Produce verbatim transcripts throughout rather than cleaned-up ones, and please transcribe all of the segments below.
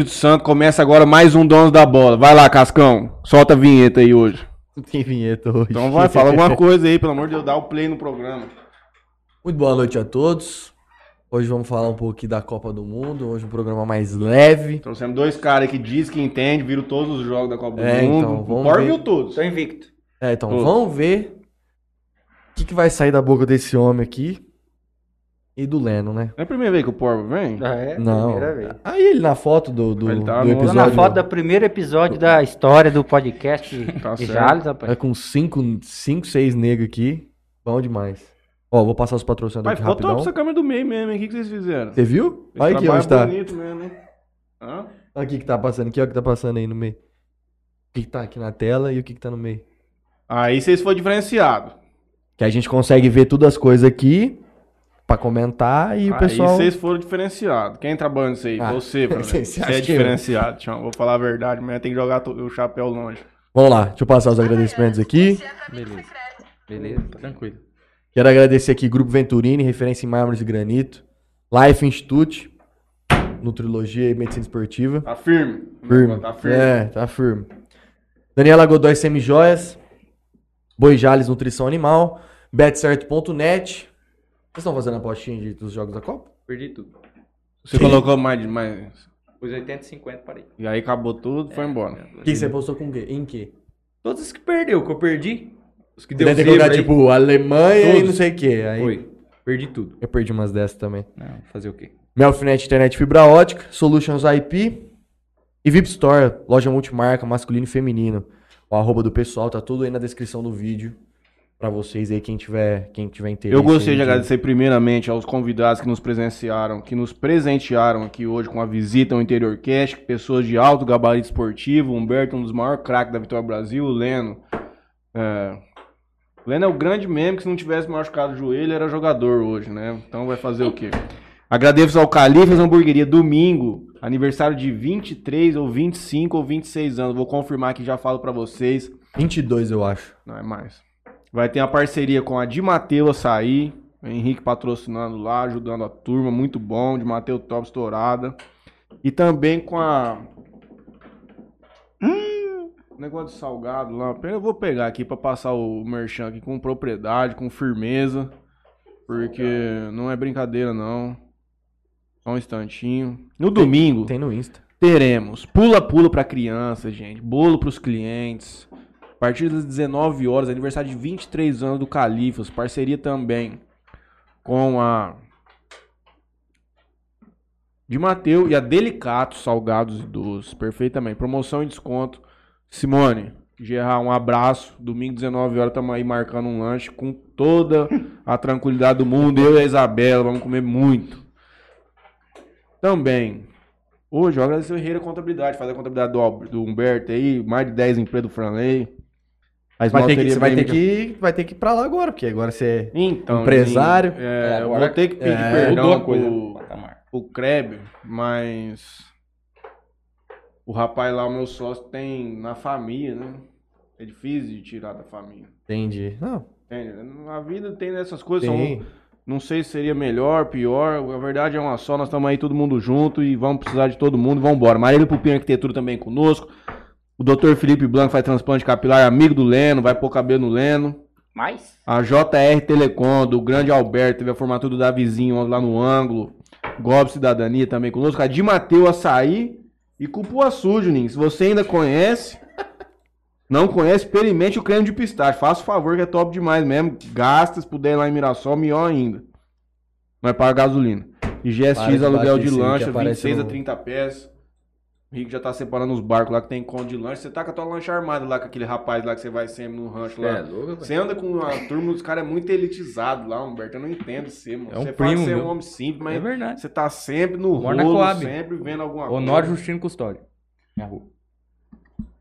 Espírito Santo, começa agora mais um Dono da Bola. Vai lá, Cascão, solta a vinheta aí hoje. Não tem vinheta hoje. Então vai, fala alguma coisa aí, pelo amor de Deus, dá o play no programa. Muito boa noite a todos. Hoje vamos falar um pouquinho da Copa do Mundo, hoje um programa mais leve. Trouxemos dois caras que diz que entende, viram todos os jogos da Copa é, do Mundo. Então, vamos o Power ver. Viu todos, tá invicto. É, então todos. Vamos ver o que, que vai sair da boca desse homem aqui. E do Leno, né? É a primeira vez que o Porvo vem? Ah, é? Não. Primeira vez. Aí ele na foto do, do, ele tá do episódio... na foto do primeiro episódio da história do podcast tá de Gales, rapaz. É com cinco, cinco seis negros aqui. Bom demais. Ó, vou passar os patrocinadores rapidão. Mas faltou essa câmera do meio mesmo, hein? O que, que vocês fizeram? Você viu? Esse olha aqui onde tá. Bonito mesmo, hein? Hã? Olha aqui que tá passando aqui, ó, que tá passando aí no meio. O que, que tá aqui na tela e o que, que tá no meio. Aí vocês foram diferenciados. Que a gente consegue ver todas as coisas aqui... pra comentar e ah, o pessoal... Aí vocês foram diferenciados. Quem trabalha nisso aí? Ah, você, você, você é diferenciado, Tião. Vou falar a verdade, mas tem que jogar o chapéu longe. Vamos lá, deixa eu passar os agradecimentos aqui. Beleza, beleza, tranquilo. Quero agradecer aqui Grupo Venturini, referência em mármores e granito. Life Institute, Nutrilogia e Medicina Esportiva. Tá firme. Firme. Tá firme. É, tá firme. Daniela Godoy Semijoias, Boi Jales Nutrição Animal, bet certo ponto net... Vocês estão fazendo a apostinha dos jogos da Copa? Perdi tudo. Você colocou mais de mais... Os oitenta e cinquenta, parei. E aí acabou tudo, é, foi embora. O que você postou com quê? Em quê? Todos os que perdeu, que eu perdi. Os que deu zebra colocar, aí. Tipo, Alemanha todos. E não sei o quê. Aí... Foi. Perdi tudo. Eu perdi umas dessas também. Não, fazer o quê? Melfinet Internet Fibra Ótica, Solutions I P e V I P Store, loja multimarca, masculino e feminino. O arroba do pessoal tá tudo aí na descrição do vídeo. Pra vocês aí, quem tiver, quem tiver interesse. Eu gostaria de agradecer primeiramente aos convidados que nos presenciaram, que nos presentearam aqui hoje com a visita ao Interior Cast, pessoas de alto gabarito esportivo, Humberto, um dos maiores craques da Vitória Brasil, o Leno. É... O Leno é o grande meme que se não tivesse machucado o joelho, era jogador hoje, né? Então vai fazer o quê? Agradeço ao Califas Hamburgueria, domingo, aniversário de vinte e três ou vinte e cinco ou vinte e seis anos. Vou confirmar aqui, já falo pra vocês. vinte e dois, eu acho. Não é mais. Vai ter a parceria com a Di Matteu Açaí, o Henrique patrocinando lá, ajudando a turma, muito bom, Di Matteu top estourada. E também com a... Hum, negócio de salgado lá, eu vou pegar aqui pra passar o merchan aqui com propriedade, com firmeza, porque não é brincadeira não. Só um instantinho. No domingo... Tem no Insta. Teremos pula-pula pra criança, gente, bolo pros clientes... A partir das dezenove horas, aniversário de vinte e três anos do Califas, parceria também com a Di Matteu e a Delicato Salgados e Doces, perfeitamente. Promoção e desconto. Simone, Gerard, um abraço. Domingo, dezenove horas, estamos aí marcando um lanche com toda a tranquilidade do mundo. Eu e a Isabela, vamos comer muito. Também... Hoje, eu agradeço o Herreira Contabilidade, fazer a contabilidade do, do Humberto aí, mais de dez empresas do Franley. Mas vai ter que, você vai ter que, vai ter que ir pra lá agora, porque agora você é então, empresário. É, é, eu vou ter que pedir é, perdão pro, pro Kreb, mas o rapaz lá, o meu sócio, tem na família, né? É difícil de tirar da família. Entendi. Não. Entende? A vida tem nessas coisas, tem. São... Não sei se seria melhor, pior, a verdade é uma só, nós estamos aí todo mundo junto e vamos precisar de todo mundo, vamos embora. Marília Pupinha Arquitetura também conosco, o doutor Felipe Blanco faz transplante capilar, amigo do Leno, vai pôr cabelo no Leno. Mais? A J R Telecom, do grande Alberto, teve a formatura do Davizinho lá no Ângulo, Golpe Cidadania também conosco, a Di Matteu Açaí e Cupuaçu, Juninho, se você ainda conhece... Não conhece, experimente o creme de pistache. Faça o favor que é top demais mesmo. Gasta, se puder ir lá em Mirassol, melhor ainda. Não é para gasolina. E G S X, aluguel de lancha, vinte e seis a trinta pés. O Rico já tá separando os barcos lá que tem conta de lancha. Você tá com a tua lancha armada lá com aquele rapaz lá que você vai sempre no rancho lá. É louco, você anda com a turma, os caras é muito elitizado lá, Humberto. Eu não entendo você, mano. É um você primo, fala que você meu. É um homem simples, mas é verdade. Você tá sempre no rolo, sempre vendo alguma coisa. Honório Justino Custódio. Minha rua.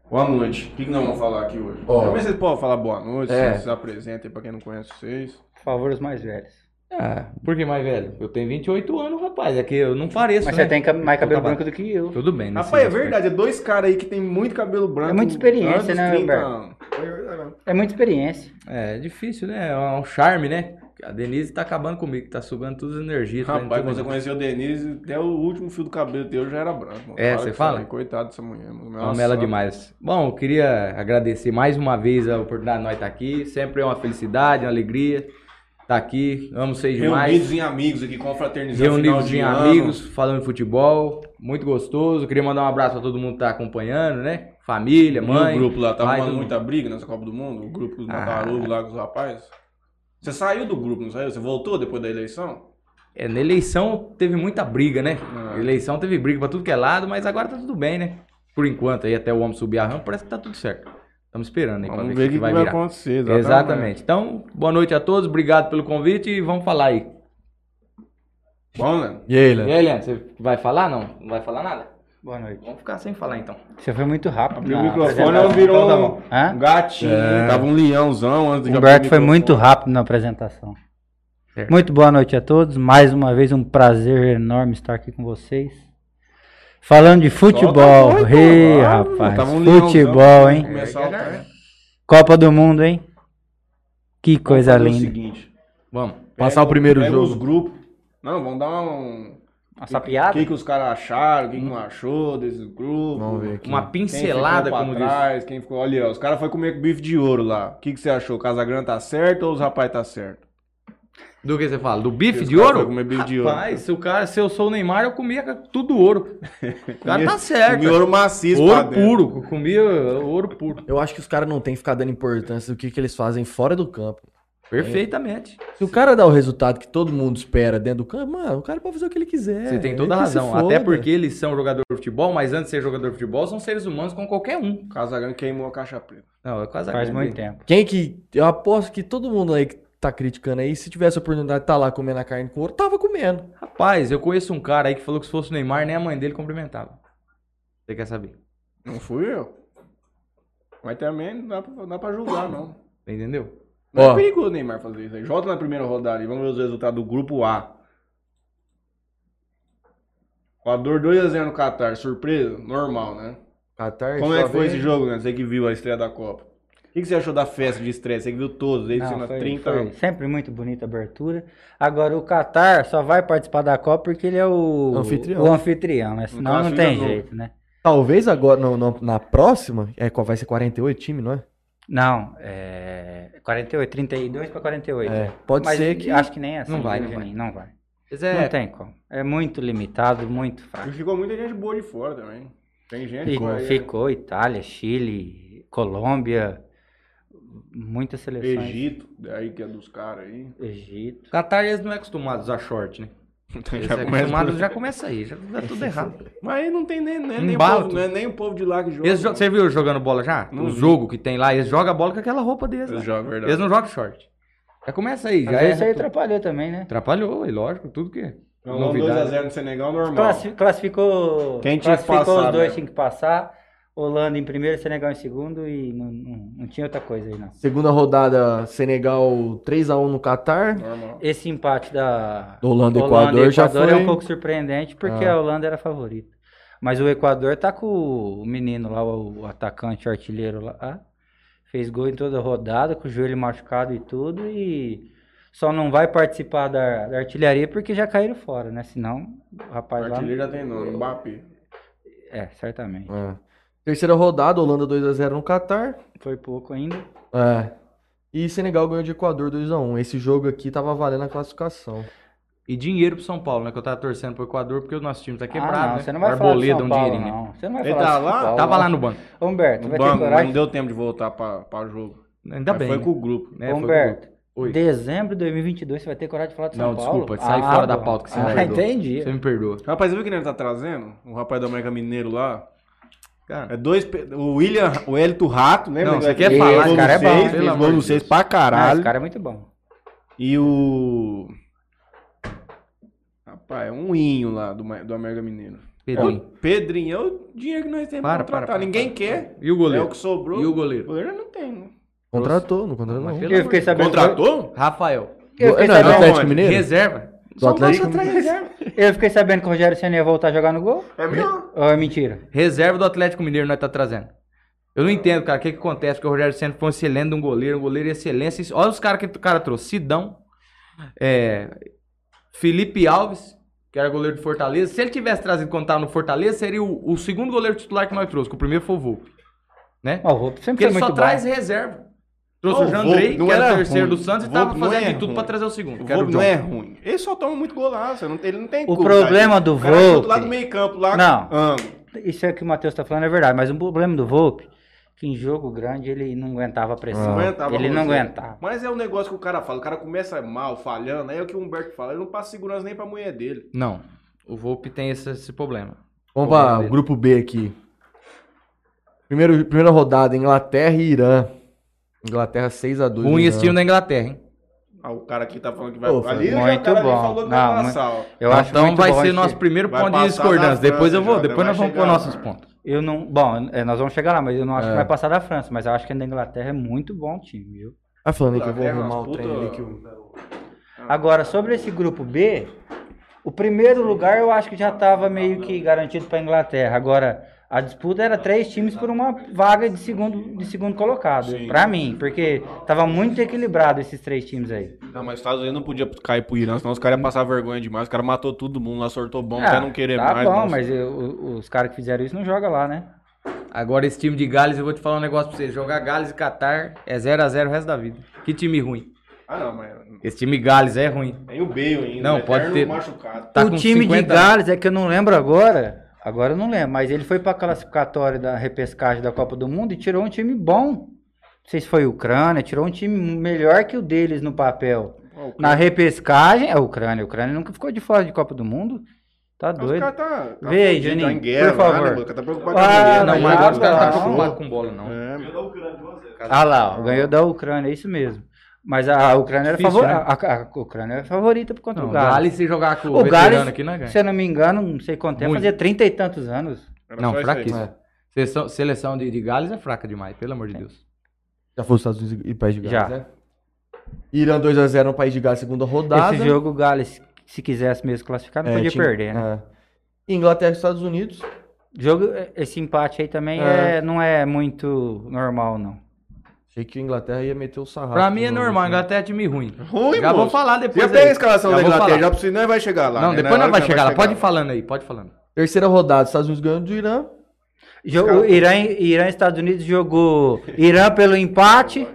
Boa noite. O que, que nós vamos falar aqui hoje? Oh. Talvez vocês possam falar boa noite, é. Vocês se apresentem pra quem não conhece vocês. Por favor, os mais velhos. Ah, por que mais velho? Eu tenho vinte e oito anos, rapaz. É que eu não pareço, mas né? Você tem mais cabelo branco do que eu. Tudo bem. Rapaz, é verdade. É dois caras aí que tem muito cabelo branco. É muita experiência, né, Humberto? É muita experiência. É, é difícil, né? É um charme, né? A Denise tá acabando comigo, tá sugando todas as energias. Rapaz, quando você conheceu a Denise, até o último fio do cabelo teu já era branco. É, você fala? Coitado dessa mulher. Amo ela demais. Bom, eu queria agradecer mais uma vez a oportunidade de nós estar aqui. Sempre é uma felicidade, uma alegria estar aqui. Amo vocês demais. Reunidos em amigos aqui, confraternizando final de ano. Reunidos em amigos, falando de futebol. Muito gostoso. Queria mandar um abraço pra todo mundo que tá acompanhando, né? Família, mãe. E o grupo lá, tava arrumando muita briga nessa Copa do Mundo? O grupo dos matarouros lá com os rapazes? Você saiu do grupo, não saiu? Você voltou depois da eleição? É, na eleição teve muita briga, né? Ah. Eleição teve briga pra tudo que é lado, mas agora tá tudo bem, né? Por enquanto, aí até o homem subir a rampa, parece que tá tudo certo. Estamos esperando aí. Vamos pra ver o que, que vai, vai acontecer. Exatamente. exatamente. Então, boa noite a todos, obrigado pelo convite e vamos falar aí. Bom, Leandro? E aí, Leandro? E aí, Leandro? Você vai falar, não? Não vai falar nada? Boa noite. Vamos ficar sem falar, então. Você foi muito rápido. Abriu o microfone, virou um Hã? gatinho. É. Tava um leãozão antes de abrir o microfone. Humberto foi muito rápido na apresentação. Certo. Muito boa noite a todos. Mais uma vez, um prazer enorme estar aqui com vocês. Falando de futebol. Ei, rapaz. Um futebol, hein? É. Copa do Mundo, hein? Que coisa vamos linda. O seguinte, vamos passar pega, o primeiro jogo. Os grupos. Não, vamos dar um... Essa piada? O que, que os caras acharam, o que, que não achou desses grupos. Vamos ver aqui. Uma pincelada, como diz. Quem ficou... Olha, os caras foram comer bife de ouro lá. O que, que você achou? O Casagrande tá certo ou os rapazes tá certo? Do que você fala? Do bife de ouro? Comer bife de ouro? Rapaz, se, o cara, se eu sou o Neymar, eu comia tudo ouro. O cara tá certo. Comia ouro maciço. Ouro puro. Comia ouro puro. Eu acho que os caras não tem que ficar dando importância do que, que eles fazem fora do campo. Perfeitamente. Se o cara dá o resultado que todo mundo espera dentro do campo, mano, o cara pode fazer o que ele quiser. Você tem toda a razão. Até porque eles são jogador de futebol, mas antes de ser jogador de futebol, são seres humanos como qualquer um. Casagrande queimou a caixa preta. Não, é Casagrande. Faz muito tempo. Quem que... Eu aposto que todo mundo aí que tá criticando aí, se tivesse a oportunidade de estar tá lá comendo a carne com ouro, tava comendo. Rapaz, eu conheço um cara aí que falou que se fosse o Neymar, nem a mãe dele cumprimentava. Você quer saber? Não fui eu. Mas também não dá pra, não dá pra julgar, não. Entendeu? Não é oh. perigoso o Neymar fazer isso aí. Joga na primeira rodada e vamos ver os resultados do grupo A. Equador dois a zero no Qatar. Surpresa? Normal, né? Qatar. Como é que foi vem... esse jogo, né? Você que viu a estreia da Copa. O que você achou da festa de estreia? Você que viu todos, desde os trinta anos. Sempre muito bonita a abertura. Agora, o Qatar só vai participar da Copa porque ele é o, o anfitrião. O anfitrião, mas senão não, não tem jeito, né? Talvez agora, no, no, na próxima, é, vai ser quarenta e oito times, não é? Não, é quarenta e oito, trinta e dois para quarenta e oito. É, pode mas ser que... acho que nem é assim. Não vai, não vai. Não, vai. É... não tem como. É muito limitado, muito fraco. E ficou muita gente boa de fora também. Tem gente ficou, aí, ficou é... Itália, Chile, Colômbia, muitas seleções. Egito, aí que é dos caras aí. Egito. Qatar, eles não é acostumados a short, né? Então já, é começa... já começa aí, já dá tudo errado. Mas aí não tem nem, nem, nem, povo, não é nem o povo de lá que joga. Eles jo... Você viu jogando bola já? Não o vi. Jogo que tem lá, eles jogam a bola com aquela roupa deles. Eles, jogam, eles não jogam short. Já começa aí. Já isso aí atrapalhou também, né? Atrapalhou, é lógico, tudo que... Não, dois a zero no Senegal, normal. Classificou, Quem tinha classificou que passar, os dois, né? Tinha que passar. Holanda em primeiro, Senegal em segundo e não, não, não tinha outra coisa aí, não. Segunda rodada, Senegal três a um no Qatar. Normal. Esse empate da Holanda, Holanda Equador, e Equador já foi... é um pouco surpreendente porque ah. a Holanda era a favorita. Mas o Equador tá com o menino lá, o atacante, o artilheiro lá. Fez gol em toda a rodada, com o joelho machucado e tudo. E só não vai participar da, da artilharia porque já caíram fora, né? Senão o rapaz lá... O artilheiro já tem nome, Mbappé. É, certamente. Ah. Terceira rodada, Holanda dois a zero no Qatar. Foi pouco ainda. É. E Senegal ganhou de Equador dois a um. Esse jogo aqui tava valendo a classificação. E dinheiro pro São Paulo, né? Que eu tava torcendo pro Equador porque o nosso time tá quebrado, ah, não, né? Você não vai Arboleda, falar Paulo, um dinheirinho. Não. Você não vai Ele falar tá lá? Paulo, tava lá no banco. Humberto, no vai banco, ter coragem? Mas não deu tempo de voltar pra, pra jogo. Ainda mas bem. Foi né? com o grupo. Né? Humberto, Oi. Dezembro de dois mil e vinte e dois você vai ter coragem de falar de São Não, Paulo? Não, desculpa, sai ah, fora bom. da pauta que você ah, me perdoa. Entendi. Você me perdoa. Rapaz, viu o que ele tá trazendo? O rapaz do América Mineiro lá. Cara. É dois... O William, o Hélito Rato, né? Não, você quer é falar, esse cara é bom. Fez gol no seis pra caralho. Não, esse cara é muito bom. E o... Rapaz, é um inho lá do, do América Mineiro. Pedrinho. Ó, Pedrinho é o dinheiro que nós temos para, pra contratar. Para, para, Ninguém para, quer. Para. E o goleiro? É o que sobrou. E o goleiro? O goleiro não tem, né? Contratou, não contratou não. Eu fiquei sabendo contratou? Que... Rafael. Eu fiquei não, sabendo... Não, Atlético Mineiro? Reserva. Só Atlético Mineiro. Eu fiquei sabendo que o Rogério Ceni ia voltar a jogar no gol. É mesmo? Ou é mentira? Reserva do Atlético Mineiro nós tá trazendo. Eu não entendo, cara, o que que acontece, porque o Rogério Ceni foi um excelente de um goleiro, um goleiro excelência. Olha os caras que o cara trouxe, Sidão, É, Felipe Alves, que era goleiro do Fortaleza. Se ele tivesse trazido quando estava no Fortaleza, seria o, o segundo goleiro titular que nós trouxemos, que o primeiro foi o Volpe. Né? Oh, o Volpe sempre foi muito bom. Ele só traz reserva. Trouxe oh, o Jandrei, que era o terceiro ruim. do Santos, e estava fazendo é de tudo para trazer o segundo. O Volpe não é ruim. Ele só toma muito golaço, ele não tem O culpa, problema aí. do Volpe... O cara do lado do meio campo lá... Não, ah. isso é que o Matheus está falando é verdade, mas o problema do Volpe... Que em jogo grande ele não aguentava a pressão. Não aguentava, ele não dizer. aguentava. Mas é o um negócio que o cara fala. O cara começa mal, falhando. Aí é o que o Humberto fala. Ele não passa segurança nem pra mulher dele. Não. O Volpe tem esse, esse problema. Vamos para o grupo B aqui. Primeiro, primeira rodada, Inglaterra e Irã. Inglaterra seis a dois. Um estilo na Inglaterra, hein? Ah, o cara aqui tá falando que vai... Pô, ali muito o cara bom. falou que não, vai passar. Muito... Eu acho então muito vai bom ser nosso que... primeiro vai ponto de discordância. Depois eu vou. Depois nós vamos pôr nossos pontos. Eu não... Bom, é, nós vamos chegar lá, mas eu não acho é. que vai passar da França. Mas eu acho que ainda a Inglaterra é muito bom o time, viu? Ah, falando aí que eu vou arrumar o trem ali que eu... Agora, sobre esse grupo B, o primeiro lugar eu acho que já estava meio que garantido para a Inglaterra. Agora, a disputa era três times por uma vaga de segundo, de segundo colocado, para mim. Porque estava muito equilibrado esses três times aí. Não, mas os Estados Unidos não podia cair pro Irã, senão os caras iam passar vergonha demais. Os caras matou todo mundo lá, sortou bom, até ah, não querer tá mais. Tá bom, nossa. mas eu, os caras que fizeram isso não jogam lá, né? Agora esse time de Gales, eu vou te falar um negócio pra vocês. Jogar Gales e Qatar é zero a zero o resto da vida. Que time ruim. Ah, não, mas... Esse time Gales é ruim. Tem o Bale ainda, não, pode ter machucado. Tá o time de Gales, é que eu não lembro agora... Agora eu não lembro, mas ele foi para a classificatória da repescagem da Copa do Mundo e tirou um time bom. Não sei se foi a Ucrânia, tirou um time melhor que o deles no papel. Oh, Na repescagem, é a Ucrânia. A Ucrânia nunca ficou de fora de Copa do Mundo. Tá doido. Tá, tá Vê aí, Janinho, tá em guerra, por favor. Né, tá preocupado ah, com a Não, mas agora os caras não estão preocupados com bola, não. É. Ganhou da Ucrânia, você. Ah lá, ganhou da Ucrânia, é isso mesmo. Mas a Ucrânia, Difícil, era né? a, a, a Ucrânia era favorita contra não, o Gales. O Gales, se jogar com o, o Gales, aqui, né, se eu não me engano, não sei quanto tempo, fazia trinta e tantos anos. Era não, fraquíssimo. É. Seleção, seleção de, de Gales é fraca demais, pelo amor de é. Deus. Já foi os Estados Unidos e País de Gales, né? Irã dois a zero no País de Gales, segunda rodada. Esse jogo o Gales, se quisesse mesmo classificar, não é, podia tinha, perder, né? É. Inglaterra e Estados Unidos. Jogo, esse empate aí também é. É, não é muito normal, não. É que a Inglaterra ia meter o sarrafo. Pra mim é normal, a Inglaterra é time ruim. Ruim, Já moço. vou falar depois. Já pega a escalação da Inglaterra, já precisa, não vai chegar lá. Não, né? depois não vai chegar lá. Pode ir falando aí, pode ir falando. Terceira rodada, Estados Unidos ganhando do Irã. Jogou, Irã e Estados Unidos jogou Irã pelo empate.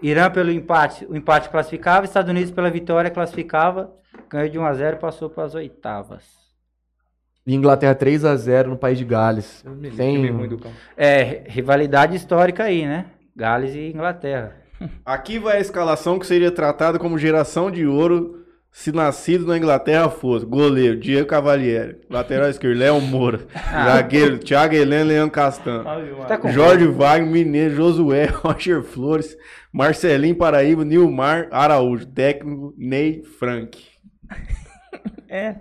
Irã pelo empate, o empate classificava. Estados Unidos pela vitória classificava. Ganhou de um a zero e passou para as oitavas. Inglaterra três a zero no País de Gales. Tem... É, rivalidade histórica aí, né? Gales e Inglaterra. Aqui vai a escalação que seria tratada como geração de ouro se nascido na Inglaterra fosse. Goleiro, Diego Cavalieri. Lateral esquerdo, Léo Moura. Ah. Zagueiro, Thiago Heleno, Leandro Castan. Tá Jorge Wagner, Mineiro, Josué, Roger Flores, Marcelinho Paraíba, Nilmar Araújo. Técnico, Ney Frank. É.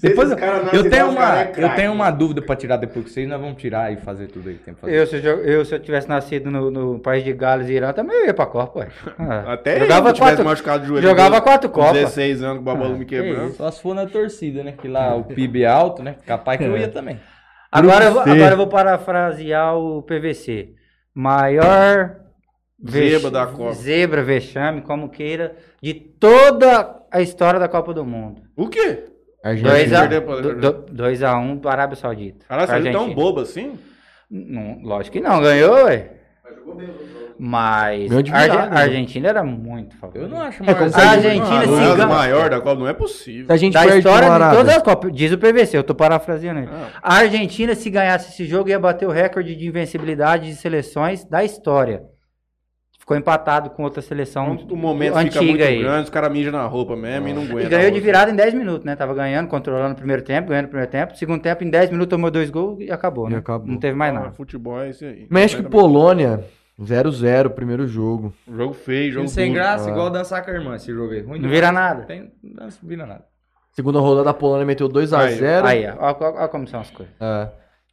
Depois, eu, eu, tenho uma, craque, eu tenho uma dúvida para tirar depois que vocês, nós vamos tirar e fazer tudo aí. Tem fazer. Eu, se eu, eu, se eu tivesse nascido no, no País de Gales e Irã, também eu ia pra Copa. Ah. Até jogava eu tivesse quatro, machucado o joelho. Jogava quatro Copas. dezesseis anos com o babalo ah, me quebrando. Que Só se for na torcida, né? Que lá o P I B é alto, né? Capaz que eu ia também. Agora eu, agora eu vou parafrasear o P V C. Maior... Vex... Zebra da Copa. Zebra, vexame, como queira, de toda a história da Copa do Mundo. O quê? dois a um para a Arábia Saudita. A Arábia Saudita é tão boba assim? Não, lógico que não, ganhou, ué. Mas a Arge Argentina era muito favorita. Eu não acho mais. É como se a Argentina se ganha. Maior da Copa, não é possível. Se a gente da história de todas as Copas, diz o P V C, eu tô parafraseando ele. Ah. A Argentina, se ganhasse esse jogo, ia bater o recorde de invencibilidade de seleções da história. Ficou empatado com outra seleção antiga. O momento fica muito grande, os caras mijam na roupa mesmo e não aguentam. E ganhou de virada em dez minutos, né? Tava ganhando, controlando o primeiro tempo, ganhando o primeiro tempo. Segundo tempo, em dez minutos, tomou dois gols e acabou, né? E acabou. Não teve mais ah, nada. Futebol é esse aí. México e Polônia, zero a zero, primeiro jogo. Jogo feio, jogo sem graça, ah. igual dançar com a irmã, esse jogo aí. Ruim não vira nada. Tem, não vira nada. Segunda rodada da Polônia meteu dois a zero. Aí, olha como são as coisas. É.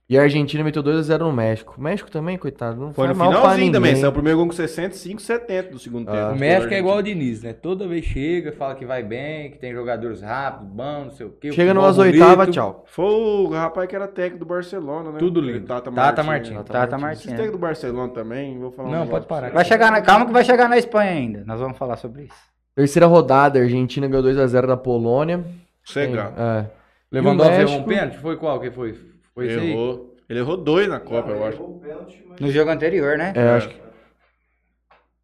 E a Argentina meteu dois a zero no México. O México também, coitado, não foi, foi no mal pra ninguém. Também, saiu o primeiro gol com sessenta e cinco, setenta do segundo ah, tempo. O México é igual o Diniz, né? Toda vez chega, fala que vai bem, que tem jogadores rápidos, bons, não sei o quê. Chega numas oitavas, tchau. Foi o rapaz que era técnico do Barcelona, né? Tudo lindo. Tata Martino. Tata Martino. Esse técnico do Barcelona também, vou falar. Não, pode parar. Vai chegar na... Calma que vai chegar na Espanha ainda. Nós vamos falar sobre isso. Terceira rodada, a Argentina ganhou dois a zero da Polônia. Sossegado. É. Lewandowski errou México... um pênalti? Foi qual que foi? Foi esse errou. Aí? Ele errou dois na Copa, não, eu acho. Um pênalti, mas... No jogo anterior, né? É, é. acho que...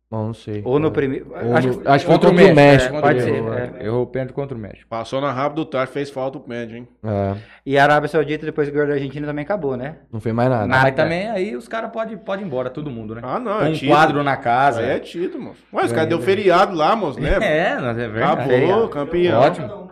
Bom, não sei. Ou no primeiro... Acho, no... acho que foi contra o México. México. É, pode ser. Errou, é. É. errou o pênalti contra o México. Passou na rabo do Tarso, fez falta o pênalti, hein? É. E a Arábia Saudita, depois que ganhou da Argentina, também acabou, né? Não fez mais nada. Mas também aí os caras podem pode ir embora, todo mundo, né? Ah, não, é um título. Um quadro na casa. É, é título, moço. Ué, os caras deu feriado lá, moço, né? É, nós é verdade. Acabou, campeão. Ótimo.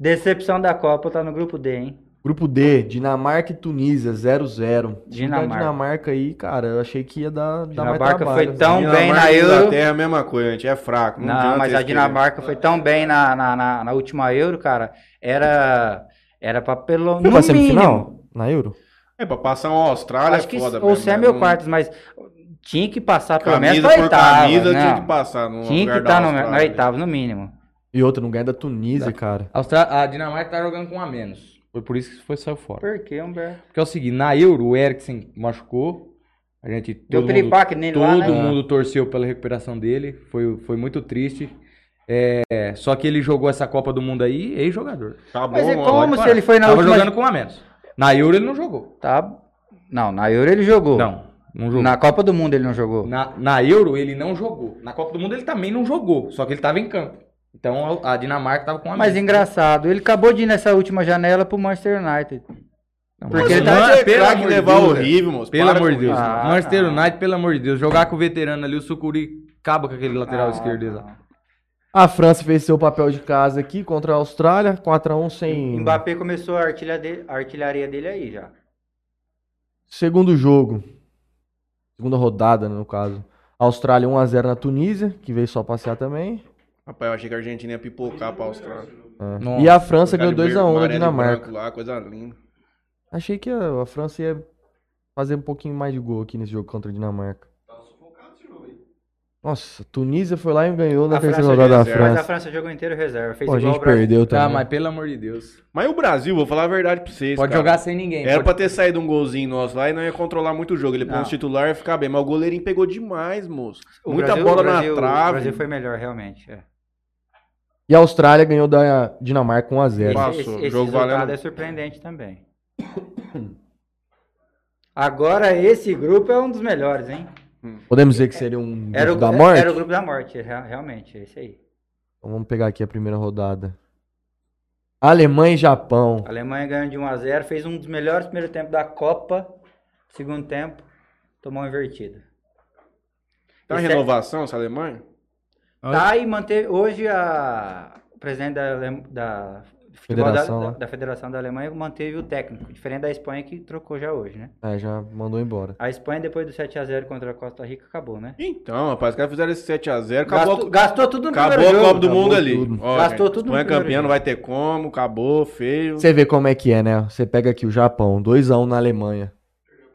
Decepção da Copa tá no grupo D, hein? Grupo D, Dinamarca e Tunísia, zero a zero. Dinamarca. Dinamarca aí, cara, eu achei que ia dar, dar mais trabalho. Dinamarca foi tão Dinamarca bem na Euro. Inglaterra é a mesma coisa, gente, é fraco. Não, não mas a Dinamarca que... foi tão bem na, na, na, na última Euro, cara, era, era pra pelo menos. Não vai semifinal? Na Euro? É, pra passar uma Austrália acho é foda. Ou semi ou quartos, mas... Tinha que passar pelo menos na oitava. Camisa, né? Tinha que passar no Tinha que estar tá na oitava, no mínimo. E outra, não ganha da Tunísia, tá. cara. A, a Dinamarca tá jogando com um a menos. Foi por isso que foi saiu fora. Por quê, Humberto? Porque é o seguinte, na Euro, o Eriksen machucou. A gente... Todo mundo, nele todo lá, né? mundo torceu pela recuperação dele. Foi, foi muito triste. É, só que ele jogou essa Copa do Mundo aí, ex-jogador. Tá bom, Mas é como se ele foi na Tava última... jogando com um a menos. Na Euro ele não jogou. Tá... Não, na Euro ele jogou. Não. Na Copa do Mundo ele não jogou. Na, na Euro ele não jogou. Na Copa do Mundo ele também não jogou. Só que ele tava em campo. Então a Dinamarca tava com uma... Mas engraçado, ele acabou de ir nessa última janela pro Manchester United. Não, porque ele tá é pelo amor levar Deus, horrível, moço. Pelo amor de Deus. Ah, Manchester ah, United, pelo amor de Deus. Jogar com o veterano ali, o Sucuri acaba com aquele lateral ah, esquerdo lá. A França fez seu papel de casa aqui contra a Austrália, quatro a um sem... Mbappé começou a artilha de... a artilharia dele aí já. Segundo jogo. Segunda rodada, no caso. A Austrália um a zero na Tunísia, que veio só passear também. Rapaz, eu achei que a Argentina ia pipocar pra Austrália. É. Nossa, e a França ganhou dois a um na Dinamarca. Lá, coisa linda. Achei que a, a França ia fazer um pouquinho mais de gol aqui nesse jogo contra a Dinamarca. Tava sufocado esse jogo aí. Nossa, Tunísia foi lá e ganhou na terceira rodada da França. Mas a França jogou inteiro reserva. Fez Pô, igual a gente perdeu também. Ah, mas pelo amor de Deus. Mas o Brasil, vou falar a verdade pra vocês, Pode cara. jogar sem ninguém. Era pode... pra ter saído um golzinho nosso lá e não ia controlar muito o jogo. Ele pôs o titular e ia ficar bem. Mas o goleirinho pegou demais, moço. O Muita Brasil, bola Brasil, na trave. O Brasil foi melhor, realmente, é. E a Austrália ganhou da Dinamarca um a zero. Passou. Esse, esse jogo valendo. É surpreendente também. Agora esse grupo é um dos melhores, hein? Podemos dizer que seria um era grupo o, da morte? Era o grupo da morte, realmente, é esse aí. Então vamos pegar aqui a primeira rodada. Alemanha e Japão. A Alemanha ganhou de um a zero, fez um dos melhores primeiro tempo da Copa. Segundo tempo, tomou uma invertida. Tá esse renovação é... essa Alemanha? Tá, e manter hoje a o presidente da, da, federação, da, da, da Federação da Alemanha manteve o técnico, diferente da Espanha que trocou já hoje, né? É, já mandou embora. A Espanha, depois do sete a zero contra a Costa Rica, acabou, né? Então, rapaz, os caras fizeram esse sete a zero, acabou. Gastou, gastou tudo no acabou primeiro Acabou a Copa do acabou Mundo tudo. ali. Ó, gastou gente, tudo no Espanha campeão, jogo. Não vai ter como, acabou, feio. Você vê como é que é, né? Você pega aqui o Japão, dois a um na Alemanha.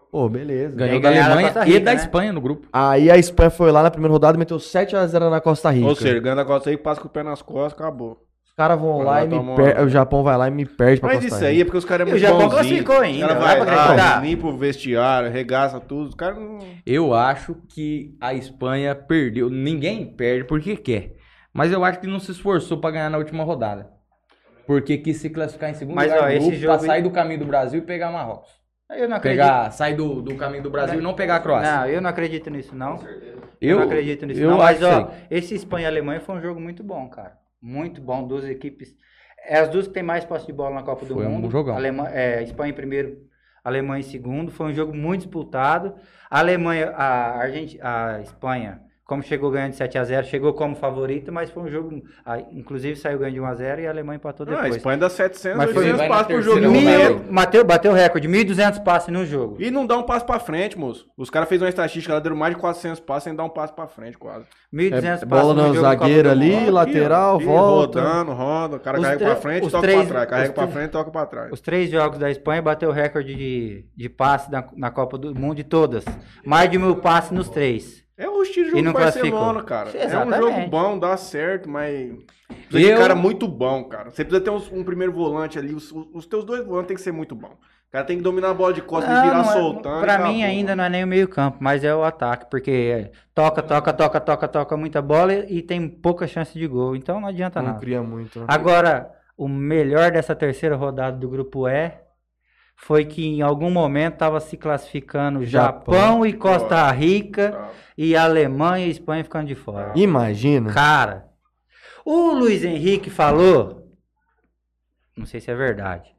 Pô, beleza. Ganhou da Alemanha Rica, e da né? Espanha no grupo. Aí a Espanha foi lá na primeira rodada e meteu sete a zero na Costa Rica. Ou seja, ganha da Costa Rica, passa com o pé nas costas, acabou. Os caras vão lá, lá e me perde. O Japão vai lá e me perde pra Mas Costa Rica. Mas isso aí é porque os caras é muito bonzinho. O Japão classificou ainda. Os caras vai lá, limpa o vestiário, regaça tudo. Os caras não... Eu acho que a Espanha perdeu. Ninguém perde porque quer. Mas eu acho que não se esforçou pra ganhar na última rodada. Porque quis se classificar em segundo Mas, lugar ó, esse grupo, jogo pra sair do caminho do Brasil e pegar Marrocos. Eu não acredito. Pegar, sair do, do caminho do Brasil não, e não pegar a Croácia. Não, eu não acredito nisso, não. Eu, eu não acredito nisso, não. Mas, ó, esse Espanha e Alemanha foi um jogo muito bom, cara. Muito bom, duas equipes. É as duas que tem mais posse de bola na Copa do foi Mundo. Um jogão. Alemanha, é, Espanha em primeiro, Alemanha em segundo. Foi um jogo muito disputado. A Alemanha, a, a, a Espanha, como chegou ganhando de sete a zero, chegou como favorito, mas foi um jogo... A, inclusive saiu ganhando de um a zero e a Alemanha empatou depois. Ah, a Espanha dá setecentos, oitocentos passos pro jogo. Mil, bateu o recorde, mil e duzentos passes no jogo. E não dá um passo pra frente, moço. Os caras fez uma estatística, ela deu mais de quatrocentos passos sem dar um passo pra frente, quase. mil e duzentos é, passos bola no, no jogo, zagueiro ali, ali, lateral, e, volta. Rodando, roda, o cara os carrega pra frente, toca três, pra trás. Carrega pra frente, toca pra trás. Os três jogos da Espanha bateu o recorde de, de passe na, na Copa do Mundo de todas. Mais de mil passes nos três. É um estilo de jogo do Barcelona, cara. Exatamente. É um jogo bom, dá certo, mas... Você é um cara muito bom, cara. Você precisa ter um, um primeiro volante ali. Os, os teus dois volantes tem que ser muito bom. O cara tem que dominar a bola de costas e virar soltando. Pra mim ainda não é nem o meio campo, mas é o ataque. Porque toca, toca, toca, toca, toca muita bola e, e tem pouca chance de gol. Então não adianta nada. Não cria muito. Agora, o melhor dessa terceira rodada do grupo E... foi que em algum momento estava se classificando Japão, Japão e Costa Rica, claro. E Alemanha e Espanha ficando de fora. Imagina. Cara, o Luiz Henrique falou, não sei se é verdade,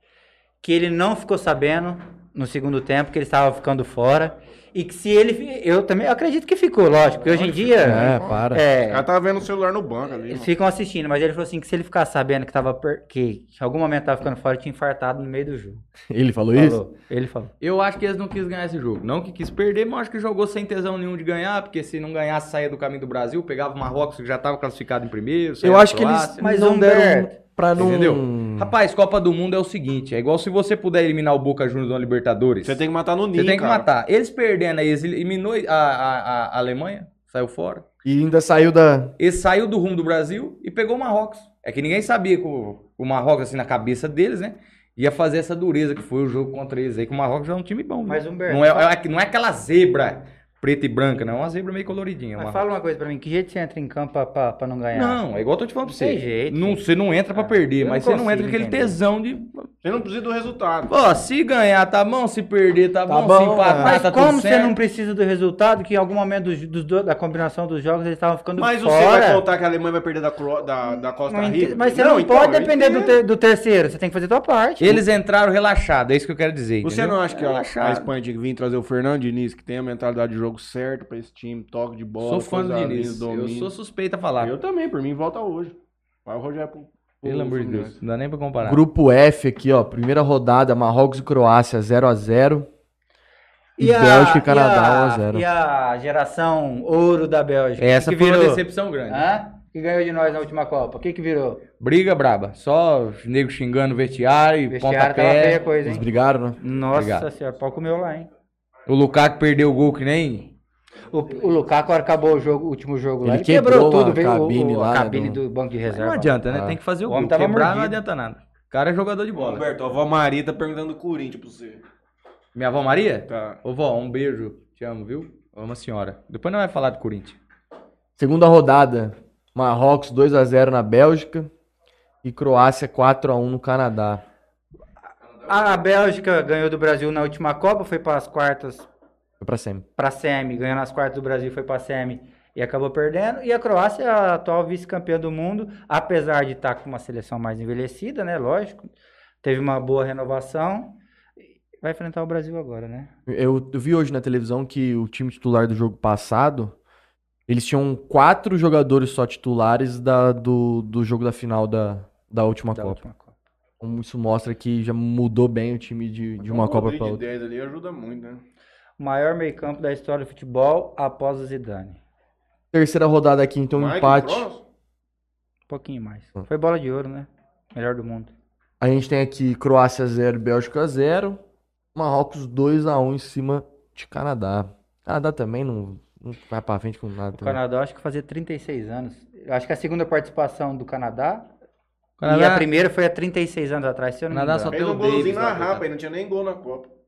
que ele não ficou sabendo no segundo tempo que ele estava ficando fora e que se ele... Eu também eu acredito que ficou, lógico, porque hoje em dia... É, para. É, o cara tava vendo o celular no banco ali. Eles mano. ficam assistindo, mas ele falou assim que se ele ficar sabendo que tava per... que em algum momento tava ficando fora, tinha infartado no meio do jogo. Ele falou, falou isso? Ele falou. Eu acho que eles não quis ganhar esse jogo. Não que quis perder, mas acho que jogou sem tesão nenhum de ganhar, porque se não ganhasse, saía do caminho do Brasil, pegava o Marrocos, que já tava classificado em primeiro, eu acho que eles mas não deram... Pra não... Entendeu? Rapaz, Copa do Mundo é o seguinte, é igual se você puder eliminar o Boca Juniors da Libertadores. Você tem que matar no ninho, Você tem que cara. matar. Eles perdendo aí, eles eliminou a, a, a Alemanha, saiu fora. E ainda saiu da... Ele saiu do rumo do Brasil e pegou o Marrocos. É que ninguém sabia que o, o Marrocos, assim, na cabeça deles, né? Ia fazer essa dureza que foi o jogo contra eles aí, que o Marrocos já é um time bom. Mas, Humberto, não, é, é, não é aquela zebra... preta e branca, não. É uma zebra meio coloridinha. Mas fala uma coisa pra mim. Que jeito você entra em campo pra, pra, pra não ganhar? Não, é igual eu tô te falando pra você. Tem jeito. Não, você não entra pra perder, mas você não entra com aquele tesão de... Você não precisa do resultado. Ó, se ganhar tá bom, se perder tá bom, se empatar tá tudo certo. Mas como você não precisa do resultado, que em algum momento dos, dos, dos, da combinação dos jogos eles estavam ficando fora. Mas você vai contar que a Alemanha vai perder da, da, da Costa Rica? Mas você não pode depender do, ter, do terceiro. Você tem que fazer a tua parte. Eles entraram relaxados, é isso que eu quero dizer. Você não acha que a Espanha tinha que vir trazer o Fernando Diniz, que tem a mentalidade de jogo certo pra esse time, toque de bola. Sou fã do Diniz, eu sou suspeito a falar. Eu também, por mim, volta hoje. Vai o Rogério pro... Pelo amor de Deus, não dá nem pra comparar. Grupo F aqui, ó, primeira rodada, Marrocos e Croácia zero a zero e, e Bélgica e Canadá um a zero. E a geração ouro da Bélgica? Essa que que foi virou? Uma decepção grande. Hã? Que ganhou de nós na última Copa? O que que virou? Briga braba, só nego xingando vestiário, vestiário pontapé. Coisa, eles brigaram, né? Nossa Obrigado. senhora, pau comeu lá, hein? O Lukaku perdeu o gol que nem... O, o Lukaku acabou o jogo, o último jogo ele lá, ele quebrou, quebrou tudo, veio cabine o, o, lá, a cabine do... do banco de reserva. Não adianta, né? Ah. Tem que fazer o, o gol, quebrar mordido. Não adianta nada. O cara é jogador de bola. Roberto, a avó Maria tá perguntando do Corinthians pra você. Minha avó Maria? Tá. Ô vó, um beijo, te amo, viu? Amo a senhora. Depois não vai falar do Corinthians. Segunda rodada, Marrocos dois a zero na Bélgica e Croácia quatro a um no Canadá. A Bélgica ganhou do Brasil na última Copa, foi para as quartas... Foi pra semi. Pra semi. Ganhando as quartas do Brasil, foi pra semi e acabou perdendo. E a Croácia é a atual vice-campeã do mundo, apesar de estar com uma seleção mais envelhecida, né? Lógico. Teve uma boa renovação. Vai enfrentar o Brasil agora, né? Eu, eu vi hoje na televisão que o time titular do jogo passado, eles tinham quatro jogadores só titulares da, do, do jogo da final da, da última da Copa. Última Copa. Como isso mostra que já mudou bem o time de, de uma Copa pra outra. dez ali ajuda muito, né? Maior meio campo da história do futebol após o Zidane. Terceira rodada aqui, então mais empate. Um pouquinho mais. Foi bola de ouro, né? Melhor do mundo. A gente tem aqui Croácia zero, Bélgica zero. Marrocos dois a um em cima de Canadá. Canadá também não, não vai pra frente com nada. O também. Canadá acho que fazia trinta e seis anos. Acho que a segunda participação do Canadá... Canadá... E a primeira foi há trinta e seis anos atrás. Se eu não Canadá me só tem o um golzinho na rapa e não tinha nem gol na Copa.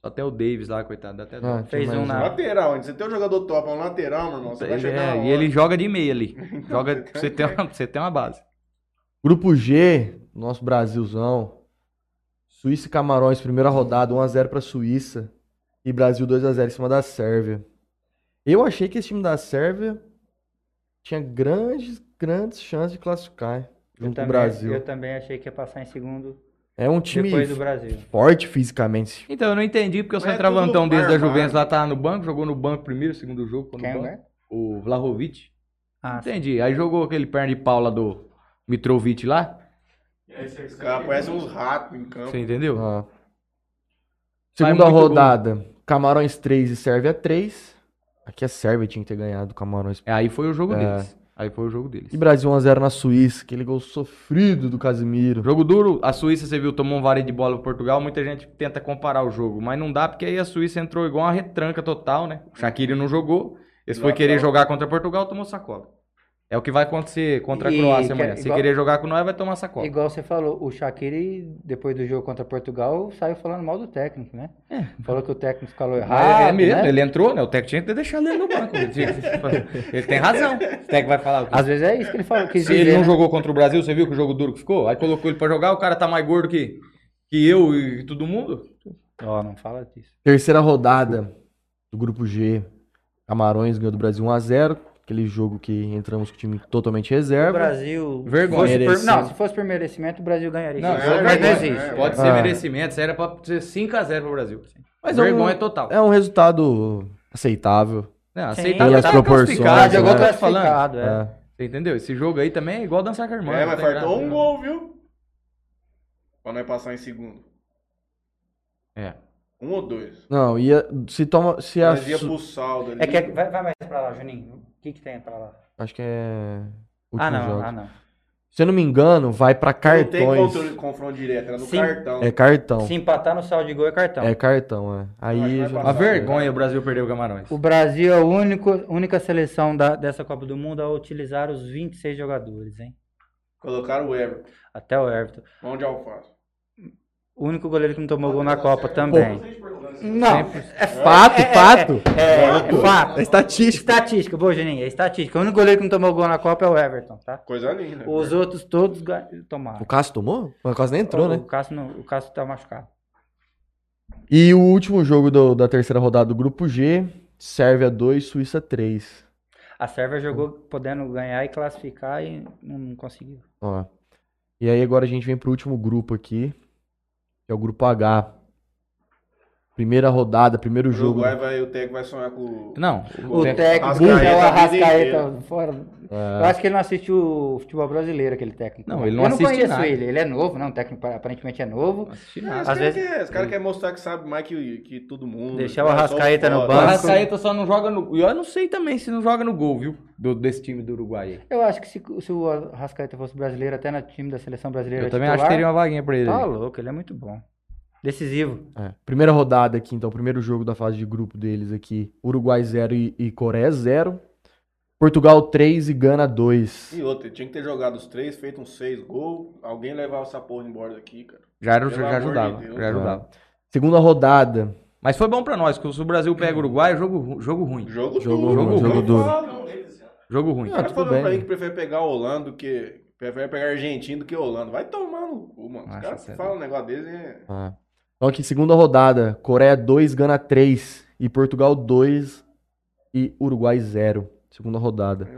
Até o Davis lá, coitado. Até ah, fez um na... lateral. Você tem um jogador top, um lateral, meu irmão. Você vai chegar é, e ele joga de meia ali. Joga, você, tem uma, você tem uma base. Grupo G, nosso Brasilzão. Suíça e Camarões, primeira rodada, um a zero pra Suíça. E Brasil dois a zero em cima da Sérvia. Eu achei que esse time da Sérvia tinha grandes, grandes chances de classificar junto com o Brasil. Eu também achei que ia passar em segundo. É um time do Brasil. Forte fisicamente. Então, eu não entendi porque o centroavantão desde da Juventus lá tava no banco, jogou no banco primeiro, segundo jogo. Quem é, né? O Vlahovic. Ah, entendi. Sim. Aí jogou aquele perna de pau lá do Mitrovic lá. E aí você escapa, parece uns ratos em campo. Você entendeu? Ah. Segunda rodada, bom. Camarões três e Sérvia três. Aqui a Sérvia tinha que ter ganhado o Camarões. É, aí foi o jogo é. deles. Aí foi o jogo deles. E Brasil um a zero na Suíça, aquele gol sofrido do Casemiro. Jogo duro, a Suíça, você viu, tomou um vareio de bola pro Portugal, muita gente tenta comparar o jogo, mas não dá porque aí a Suíça entrou igual uma retranca total, né? O Shaqiri não jogou Eles foram querer jogar contra Portugal, tomou sacola. É o que vai acontecer contra a Croácia amanhã. Se querer jogar com nós, vai tomar sacola. Igual você falou, o Shaqiri, depois do jogo contra Portugal, saiu falando mal do técnico, né? É. Falou que o técnico falou errado. É, é mesmo, né? Ele entrou, né? O técnico tinha que deixar ele no banco. Ele tem razão. O técnico vai falar o quê? Às vezes é isso que ele falou. Se dizer, ele não né? jogou contra o Brasil, você viu que jogo duro que ficou? Aí colocou ele pra jogar, o cara tá mais gordo que, que eu e todo mundo. Ó, oh, não fala disso. Terceira rodada do Grupo G. Camarões ganhou do Brasil um a zero. Aquele jogo que entramos com o time totalmente reserva. O Brasil... Vergonha. Se por, não, se fosse por merecimento, o Brasil ganharia. Não, é, mas não existe. É, é. Pode ser ah. merecimento. Isso era pra ser cinco a zero pro Brasil. Mas vergonha é um, total. É um resultado aceitável. Não, aceitável. Pelas proporções. Jogou né? classificado, é. é. Você entendeu? Esse jogo aí também é igual dançar com a irmã. É, mas faltou um gol, viu? Pra nós passar em segundo. É. Um ou dois? Não, ia... Se toma... Se a... ia pro saldo ali. É que é, vai, vai mais pra lá, Juninho. O que, que tem pra lá? Acho que é... Ah não, jogo. ah, não. Se eu não me engano, vai pra cartões. Não tem controle de confronto direto, é no Sim. cartão. É cartão. Se empatar no saldo de gol é cartão. É cartão, é. Aí já... A vergonha, o Brasil perdeu o Camarões. O Brasil é a única, única seleção da, dessa Copa do Mundo a utilizar os vinte e seis jogadores, hein? Colocaram o Everton. Até o Everton. Onde é o Fábio? O único goleiro que não tomou gol na Copa também. Não, é fato, é, fato. É, é, é, é fato. É estatística. Estatística, boa, Juninho, é estatística. O único goleiro que não tomou gol na Copa é o Everton, tá? Coisa linda. Os cara. outros todos tomaram. O Cássio tomou? O Cássio nem entrou, o, né? O Cássio, não, o Cássio tá machucado. E o último jogo do, da terceira rodada do Grupo G, Sérvia dois, Suíça três. A Sérvia jogou podendo ganhar e classificar e não conseguiu. Ó. E aí agora a gente vem pro último grupo aqui. Que é o Grupo H. Primeira rodada, primeiro jogo. Uruguai vai, o técnico vai sonhar com o... Não, o, o técnico é o Arrascaeta fora. É. Eu acho que ele não assistiu o futebol brasileiro, aquele técnico. Não, ele não assiste nada. Eu não conheço ele, ele é novo, não, o técnico aparentemente é novo. Não, Às cara vezes... quer, os caras querem mostrar que sabe mais que, que todo mundo. Deixar o Arrascaeta no banco. O Arrascaeta só não joga no... Eu não sei também se não joga no gol, viu? Do, desse time do Uruguai. Eu acho que se, se o Arrascaeta fosse brasileiro, até no time da seleção brasileira... Eu também titular, acho que teria uma vaguinha pra ele. Tá louco, ele é muito bom. Decisivo. É. Primeira rodada aqui, então. Primeiro jogo da fase de grupo deles aqui. Uruguai zero e, e Coreia zero. Portugal três e Gana dois. E outra, tinha que ter jogado os três, feito uns seis gols. Alguém levava essa porra embora daqui, cara. Já, era, já ajudava. De já ajudava. É. Segunda rodada. Mas foi bom pra nós, porque se o Brasil pega o Uruguai, jogo, jogo ruim. Jogo, jogo duro. Jogo, jogo duro. Jogo, jogo ruim. O cara falou pra mim que prefere pegar o Holanda do que... Prefere pegar Argentina do que Holanda. Vai tomar no cu, mano. Os caras que falam um negócio desse é... Ah. Então aqui, segunda rodada, Coreia dois, Gana três, e Portugal dois, e Uruguai zero. Segunda rodada.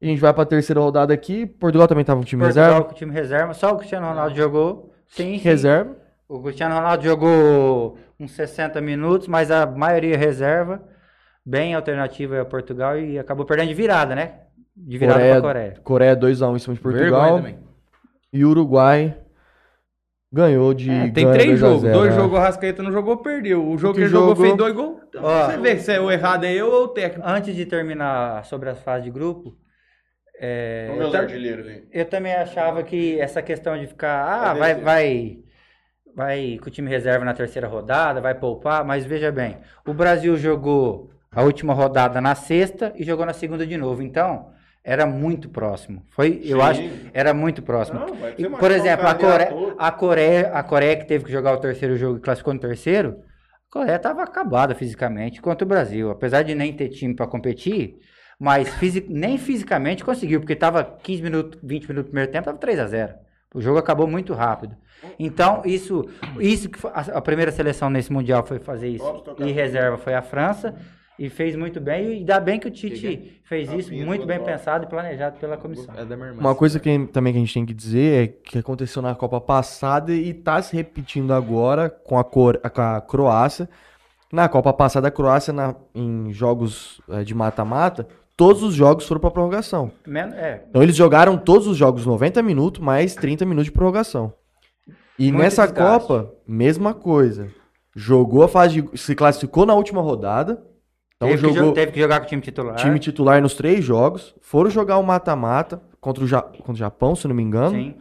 E a gente vai pra terceira rodada aqui, Portugal também tava com time Portugal reserva. Portugal com time reserva, só o Cristiano Ronaldo jogou. Sim, sim. Reserva. O Cristiano Ronaldo jogou uns sessenta minutos, mas a maioria reserva, bem alternativa a Portugal, e acabou perdendo de virada, né? De virada Coreia, pra Coreia. Coreia dois a um em cima de Portugal. E Uruguai... Ganhou de... É, tem três jogos. Dois jogos o Arrascaeta não jogou, perdeu. O jogo que ele jogou fez dois gols. Ó, você vê se é o errado é eu ou o técnico. Antes de terminar sobre as fases de grupo... É, eu, ta eu também achava que essa questão de ficar... Ah, vai, vai, vai com o time reserva na terceira rodada, vai poupar. Mas veja bem, o Brasil jogou a última rodada na sexta e jogou na segunda de novo. Então... Era muito próximo. Foi, eu acho, era muito próximo. Não, e, por exemplo, a Coreia, a, Coreia, a Coreia que teve que jogar o terceiro jogo e classificou no terceiro, a Coreia estava acabada fisicamente contra o Brasil. Apesar de nem ter time para competir, mas fisi, nem fisicamente conseguiu, porque estava quinze minutos, vinte minutos do primeiro tempo, estava três a zero. O jogo acabou muito rápido. Então, isso, isso que a, a primeira seleção nesse Mundial foi fazer isso. E reserva foi a França. E fez muito bem, e dá bem que o Tite fez isso, muito bem pensado e planejado pela comissão. Uma coisa que também que a gente tem que dizer é que aconteceu na Copa passada e está se repetindo agora com a, Cor com a Croácia. Na Copa passada, a Croácia, na, em jogos é, de mata-mata, todos os jogos foram para prorrogação. Men é. Então eles jogaram todos os jogos noventa minutos, mais trinta minutos de prorrogação. E muito nessa desgaste. Copa, mesma coisa. Jogou a fase de, se classificou na última rodada. Então teve, jogou, que, teve que jogar com o time titular. Time titular nos três jogos. Foram jogar o mata-mata contra, ja, contra o Japão, se não me engano. Sim.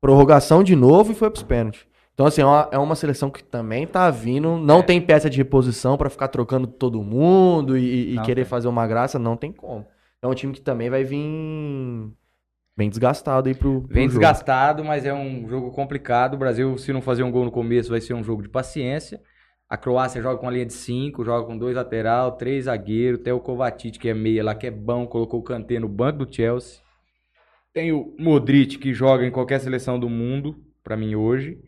Prorrogação de novo e foi pros pênaltis. Então, assim, é uma, é uma seleção que também tá vindo, não é. tem peça de reposição para ficar trocando todo mundo e, e não, querer é. fazer uma graça, não tem como. É um time que também vai vir bem desgastado aí pro, pro Vem jogo. desgastado, mas é um jogo complicado. O Brasil, se não fazer um gol no começo, vai ser um jogo de paciência. A Croácia joga com a linha de cinco, joga com dois lateral, três zagueiro, até o Kovacic, que é meia lá, que é bom, colocou o Kanté no banco do Chelsea. Tem o Modric, que joga em qualquer seleção do mundo, para mim hoje.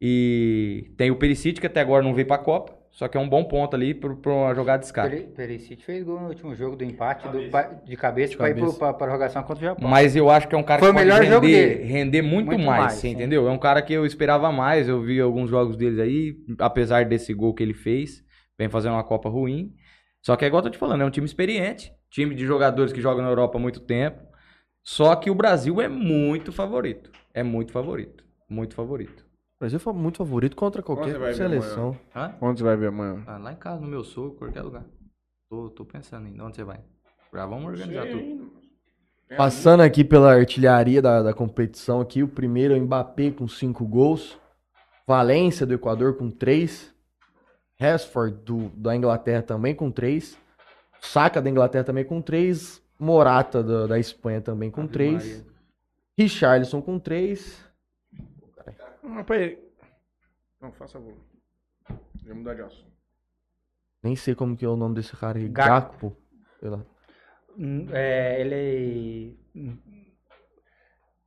E tem o Perisic, que até agora não veio pra Copa, só que é um bom ponto ali pra, pra jogar de escape. O Perisic fez gol no último jogo do empate cabeça. Do, pra, de cabeça, de pra cabeça. ir pro, pra, pra prorrogação contra o Japão. Mas eu acho que é um cara Foi que pode melhor render, render muito, muito mais, mais você entendeu? É um cara que eu esperava mais, eu vi alguns jogos deles aí, apesar desse gol que ele fez, vem fazendo uma Copa ruim. Só que é igual eu tô te falando, é um time experiente, time de jogadores que jogam na Europa há muito tempo, só que o Brasil é muito favorito, é muito favorito, muito favorito. O Brasil foi muito favorito contra qualquer Onde seleção. Onde você vai ver amanhã? Ah, lá em casa, no meu sogro, qualquer lugar. Tô, tô pensando ainda. Onde você vai? Já vamos organizar Sim. tudo. Passando aqui pela artilharia da, da competição aqui, o primeiro é o Mbappé com cinco gols. Valência do Equador com três. Rashford do, da Inglaterra também com três. Saka da Inglaterra também com três. Morata da, da Espanha também com três. Richarlison com três. Não, peraí. Não, faça favor. Vou mudar de assunto. Nem sei como que é o nome desse cara aí. Gakpo. É, ele é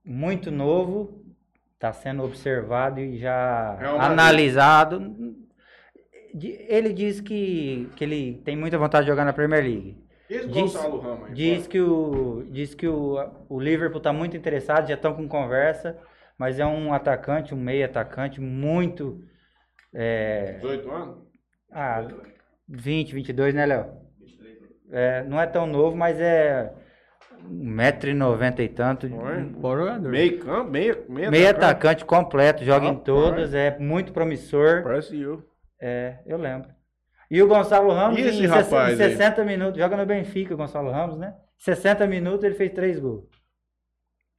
muito novo, tá sendo observado e já é analisado. Ele diz que, que ele tem muita vontade de jogar na Premier League. Diz, Rama, diz que, o, diz que o, o Liverpool tá muito interessado, já estão com conversa. Mas é um atacante, um meio atacante, muito... É... dezoito anos? Ah, vinte, vinte e dois, né, Léo? vinte e três. É, não é tão novo, mas é um metro e noventa e tanto. Oi, meio campo, meio, meio, meio atacante. atacante completo, joga ah, em todas, pai. É muito promissor. Parece eu. É, eu lembro. E o Gonçalo Ramos, esse em, rapaz, em sessenta aí? Minutos, joga no Benfica o Gonçalo Ramos, né? sessenta minutos ele fez três gols.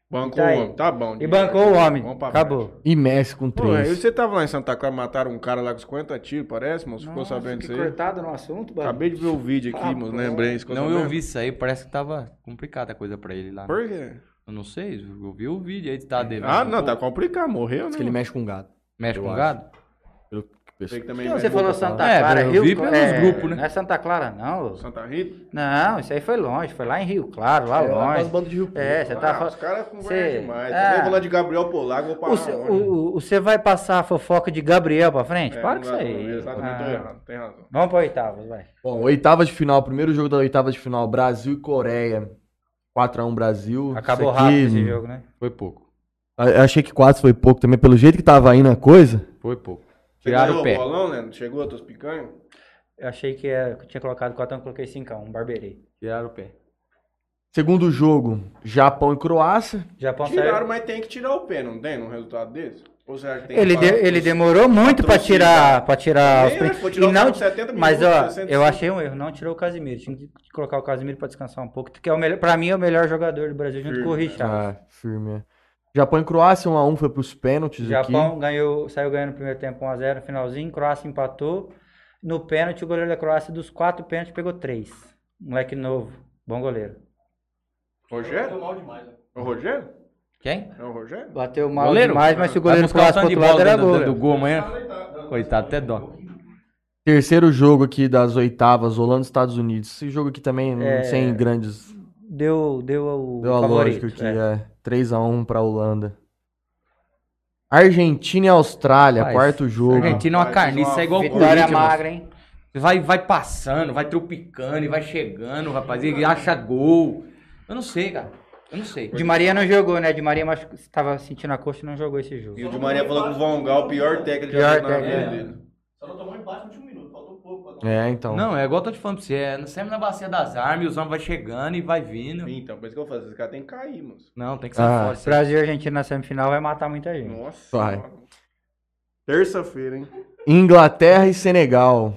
Bancou tá o homem, tá bom. E bancou o homem, acabou. Frente. E Messi com três. Pô, você tava lá em Santa Clara, mataram um cara lá com cinquenta tiros, parece, moço? Ficou sabendo isso aí? cortado no assunto, mano. Acabei de ver o vídeo aqui, ah, mano, lembrei. Isso não, eu vi isso aí, parece que tava complicada a coisa pra ele lá. Por quê? Eu não sei, eu vi o vídeo aí, tá devendo. Ah, não, tá complicado, morreu, né? Diz que ele mexe com gado. Mexe eu com acho. gado? Eu... Também não, você falou Santa Clara, é, Rio vi pelos é, grupos, né? Não é Santa Clara, não. Santa Rita? Não, isso aí foi longe, foi lá em Rio Claro, lá é, longe. Lá bando de Rio é, você ah, tá falando. Os caras conversam cê... demais. É. Também vou lá de Gabriel Polago, vou parar. Você vai passar a fofoca de Gabriel pra frente? É, para com isso aí. Exatamente, ah. errado, tem razão. Vamos pra oitavas, vai. Bom, oitava de final, primeiro jogo da oitava de final, Brasil e Coreia. quatro a um Brasil. Acabou aqui, rápido esse jogo, né? Foi pouco. Eu achei que quatro foi pouco também, pelo jeito que tava indo a coisa. Foi pouco. Tiraram o pé. Bolão, né? Chegou a tuas picanhas? Eu achei que eu tinha colocado quatro, eu coloquei cinco a um, barbeirei. Tiraram o pé. Segundo jogo, Japão e Croácia. Japão Tiraram, mas tem que tirar o pé, não tem? Num resultado desse? Ou seja, tem ele, que de, ele demorou muito pra tirar, pra tirar é, os... Tirou e não, setenta minutos, mas ó, sessenta e cinco. Eu achei um erro, não tirou o Casimiro. Tinha que colocar o Casimiro pra descansar um pouco, que é o melhor, pra mim é o melhor jogador do Brasil junto firme, com o Richard. Ah, firme, Japão e Croácia, um a um, foi para os pênaltis. Japão aqui. Ganhou, saiu ganhando no primeiro tempo um a zero, finalzinho. Croácia empatou. No pênalti, o goleiro da Croácia, dos quatro pênaltis, pegou três. Moleque novo, bom goleiro. Rogério? Bateu mal demais, né? O Rogério? Quem? É o Rogério? Bateu mal goleiro? demais, mas se o goleiro Croácia pro outro lado era gol. Do gol amanhã. Coitado, até dó. Terceiro jogo aqui das oitavas, Holanda e Estados Unidos. Esse jogo aqui também, é... sem grandes... Deu, deu o deu a favorito, lógica que é. é três a um pra Holanda. Argentina e Austrália, Paz, quarto jogo. Argentina é uma carniça, é igual o Corinthians. Magra, hein? Vai, vai passando, vai tropicando e vai chegando, rapaz, e acha gol. Eu não sei, cara. Eu não sei. Di Maria não jogou, né? Di Maria estava sentindo a coxa e não jogou esse jogo. E o Di Maria falou com o Vongal, o pior técnico da vida dele. Só não tomou empate no último minuto. É, então. Não, é igual eu tô te falando pra você, é sempre na bacia das armas, os homens vai chegando e vai vindo. Então, por isso que eu falo, esses caras tem que cair, mano. Não, tem que ser ah, forte. Brasil e Argentina na semifinal vai matar muita gente. Nossa. Vai. Terça-feira, hein? Inglaterra e Senegal.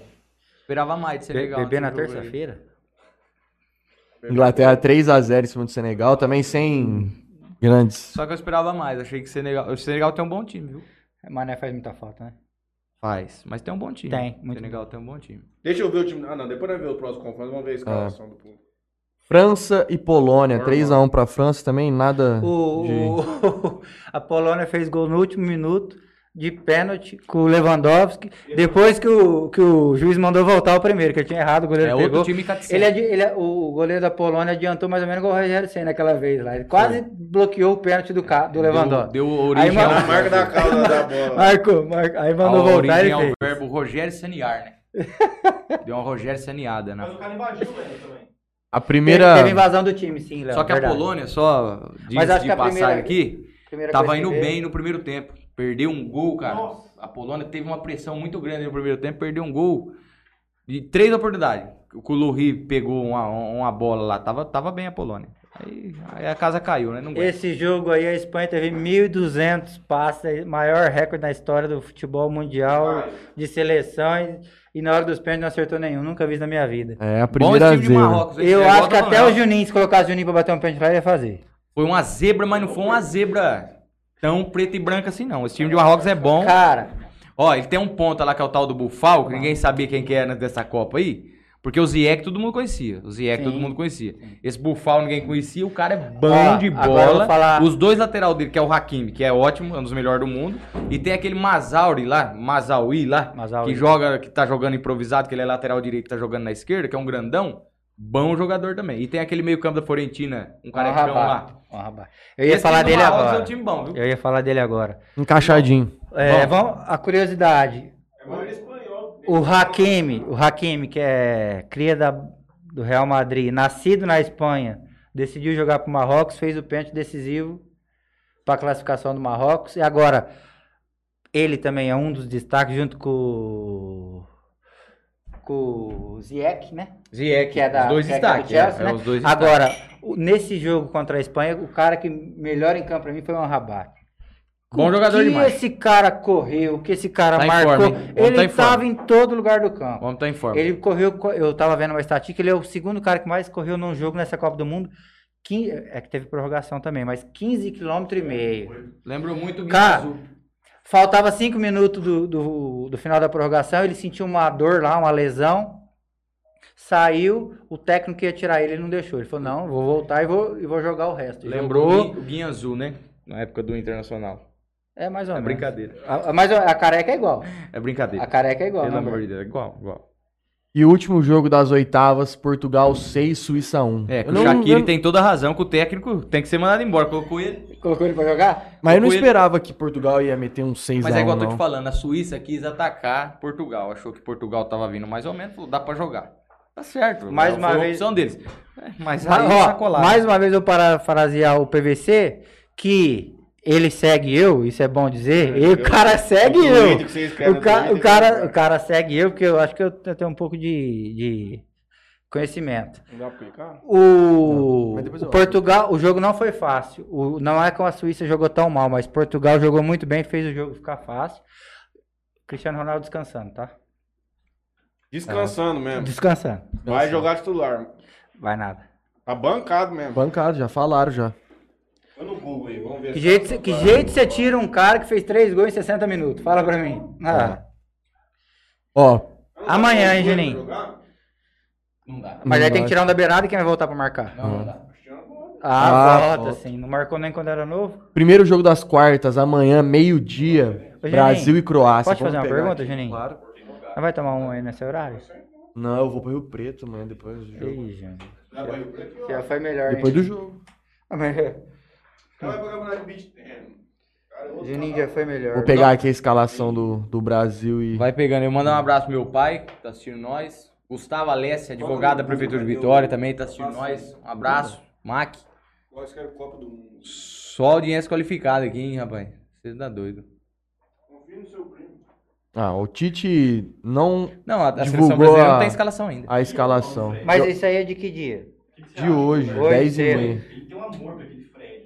Esperava mais de Senegal. Bebê na terça-feira? Inglaterra três a zero em cima do Senegal, também sem grandes. Só que eu esperava mais, achei que Senegal... o Senegal tem um bom time, viu? Mané faz muita falta, né? Faz, mas tem um bom time. Tem, muito. Senegal tem um bom time. Deixa eu ver o time. Ah, não, depois nós vamos ver o próximo confronto, vamos ver a escalação é. do povo. França e Polônia, três a um para a França também, nada o, de... o, a Polônia fez gol no último minuto, de pênalti, com o Lewandowski, depois que o, que o juiz mandou voltar o primeiro, que ele tinha errado, o goleiro é pegou. Outro time ele, ele, o goleiro da Polônia adiantou mais ou menos o Rogério Ceni naquela vez lá, ele quase Foi. bloqueou o pênalti do, do Lewandowski. Deu, deu origem aí, ao a marca da causa da bola. Marcou, marcou, aí mandou a voltar e fez. O verbo Rogério Ceniar, né? Deu uma Rogério Ceniada, né? Mas o cara invadiu ele também. A primeira... Teve invasão do time, sim, Léo. Só que verdade. a Polônia, só de, Mas acho de que a passagem primeira, aqui, primeira tava indo bem veio. no primeiro tempo. Perdeu um gol, cara. Nossa. A Polônia teve uma pressão muito grande no primeiro tempo, perdeu um gol de três oportunidades. O Kuluhi pegou uma, uma bola lá, tava, tava bem a Polônia. Aí, aí a casa caiu, né? Não Esse jogo aí, a Espanha teve mil e duzentos passes, maior recorde na história do futebol mundial, Ai. de seleções... E na hora dos pênaltis não acertou nenhum, nunca vi isso na minha vida. É a primeira vez. Eu acho que até o Juninho, se colocasse o Juninho pra bater um pênalti lá, ele ia fazer. Foi uma zebra, mas não foi uma zebra tão preta e branca assim, não. Esse time de Marrocos é bom. Cara. Ó, ele tem um ponta lá que é o tal do Bufal, que ninguém sabia quem que era dessa Copa aí. Porque o Ziyech todo mundo conhecia. O Ziyech todo mundo conhecia. Esse Bufal ninguém conhecia, o cara é bom de bola. Falar... Os dois lateral dele, que é o Hakimi, que é ótimo, é um dos melhores do mundo. E tem aquele Masauri lá, Masaui lá, Masauri. que joga, que tá jogando improvisado, que ele é lateral direito, que tá jogando na esquerda, que é um grandão. Bom jogador também. E tem aquele meio campo da Fiorentina, um carecão lá. Eu ia Esse falar dele agora. É um time bom, viu? Eu ia falar dele agora. Encaixadinho. É, vamos, a curiosidade. É O Hakimi, o Hakimi, que é cria da, do Real Madrid, nascido na Espanha, decidiu jogar para o Marrocos, fez o pênalti decisivo para a classificação do Marrocos. E agora, ele também é um dos destaques, junto com, com o Ziyech, né? Ziyech, que é da, os dois que destaques. É Chelsea, é, né? é os dois agora, destaques. Nesse jogo contra a Espanha, o cara que melhor em campo para mim foi o Amrabat. Bom jogador demais. O que esse cara correu, o que esse cara marcou, ele estava em todo lugar do campo. Vamos estar em forma. Ele correu, eu estava vendo uma estatística, ele é o segundo cara que mais correu num jogo nessa Copa do Mundo. quinze, é que teve prorrogação também, mas quinze quilômetros e meio. Lembrou muito o Guizu. Faltava cinco minutos do, do, do final da prorrogação, ele sentiu uma dor lá, uma lesão. Saiu, o técnico ia tirar ele, ele não deixou. Ele falou, não, vou voltar e vou, e vou jogar o resto. Lembrou o Guizu, né? Na época do Internacional. É mais ou menos. É brincadeira. A, mas a careca é igual. É brincadeira. A careca é igual. Pelo amor de Deus, é igual, igual. E o último jogo das oitavas, Portugal seis, Suíça um. É, que o Shaqiri tem toda a razão, que o técnico tem que ser mandado embora. Colocou ele. Colocou ele pra jogar? Mas eu não esperava que Portugal ia meter um seis a um. Mas é igual eu tô te falando, a Suíça quis atacar Portugal. Achou que Portugal tava vindo mais ou menos, falou, dá pra jogar. Tá certo. Mais uma vez. Foi a opção deles. Mas aí é sacolado. Mais uma vez eu parafrasear o P V C, que... Ele segue eu, isso é bom dizer. É, e o cara segue eu. eu. O, ca o, cara, o cara segue eu, porque eu acho que eu tenho um pouco de, de conhecimento. Não dá pra aplicar? O, não, o Portugal, o jogo não foi fácil. O, não é que a Suíça jogou tão mal, mas Portugal jogou muito bem, fez o jogo ficar fácil. Cristiano Ronaldo descansando, tá? Descansando é. mesmo. Descansando. Vai descansando. Jogar titular. Vai nada. Tá bancado mesmo. Bancado, já falaram já. No Google aí, vamos ver. Que jeito, que jeito você tira um cara que fez três gols em sessenta minutos? Fala pra mim. Ah. Ó. Amanhã, hein, Juninho? Não dá. Mas aí tem que tirar um da beirada e quem vai voltar pra marcar? Não, não dá. Ah, volta sim. Não marcou nem quando era novo. Primeiro jogo das quartas, amanhã, meio-dia. Brasil e Croácia. Pode fazer uma pergunta, Juninho? Claro. Não vai tomar um aí nesse horário? Não, eu vou pro Rio Preto, mano. Depois do jogo. Ei, Juninho. Já foi melhor. Depois do jogo. Juninho já foi melhor. Vou pegar aqui a escalação do, do Brasil e... Vai pegando. Eu mando um abraço pro meu pai, que tá assistindo nós. Gustavo Alessi, advogado da Prefeitura de Vitória, também tá assistindo nós. Um abraço. Mac. Só audiência qualificada aqui, hein, rapaz. Você tá doido. Confia no seu primo. Ah, o Tite não Não, a seleção brasileira não tem escalação ainda. A escalação. Mas isso aí é de que dia? De hoje, dez e meia. Ele tem um amor pra aquele...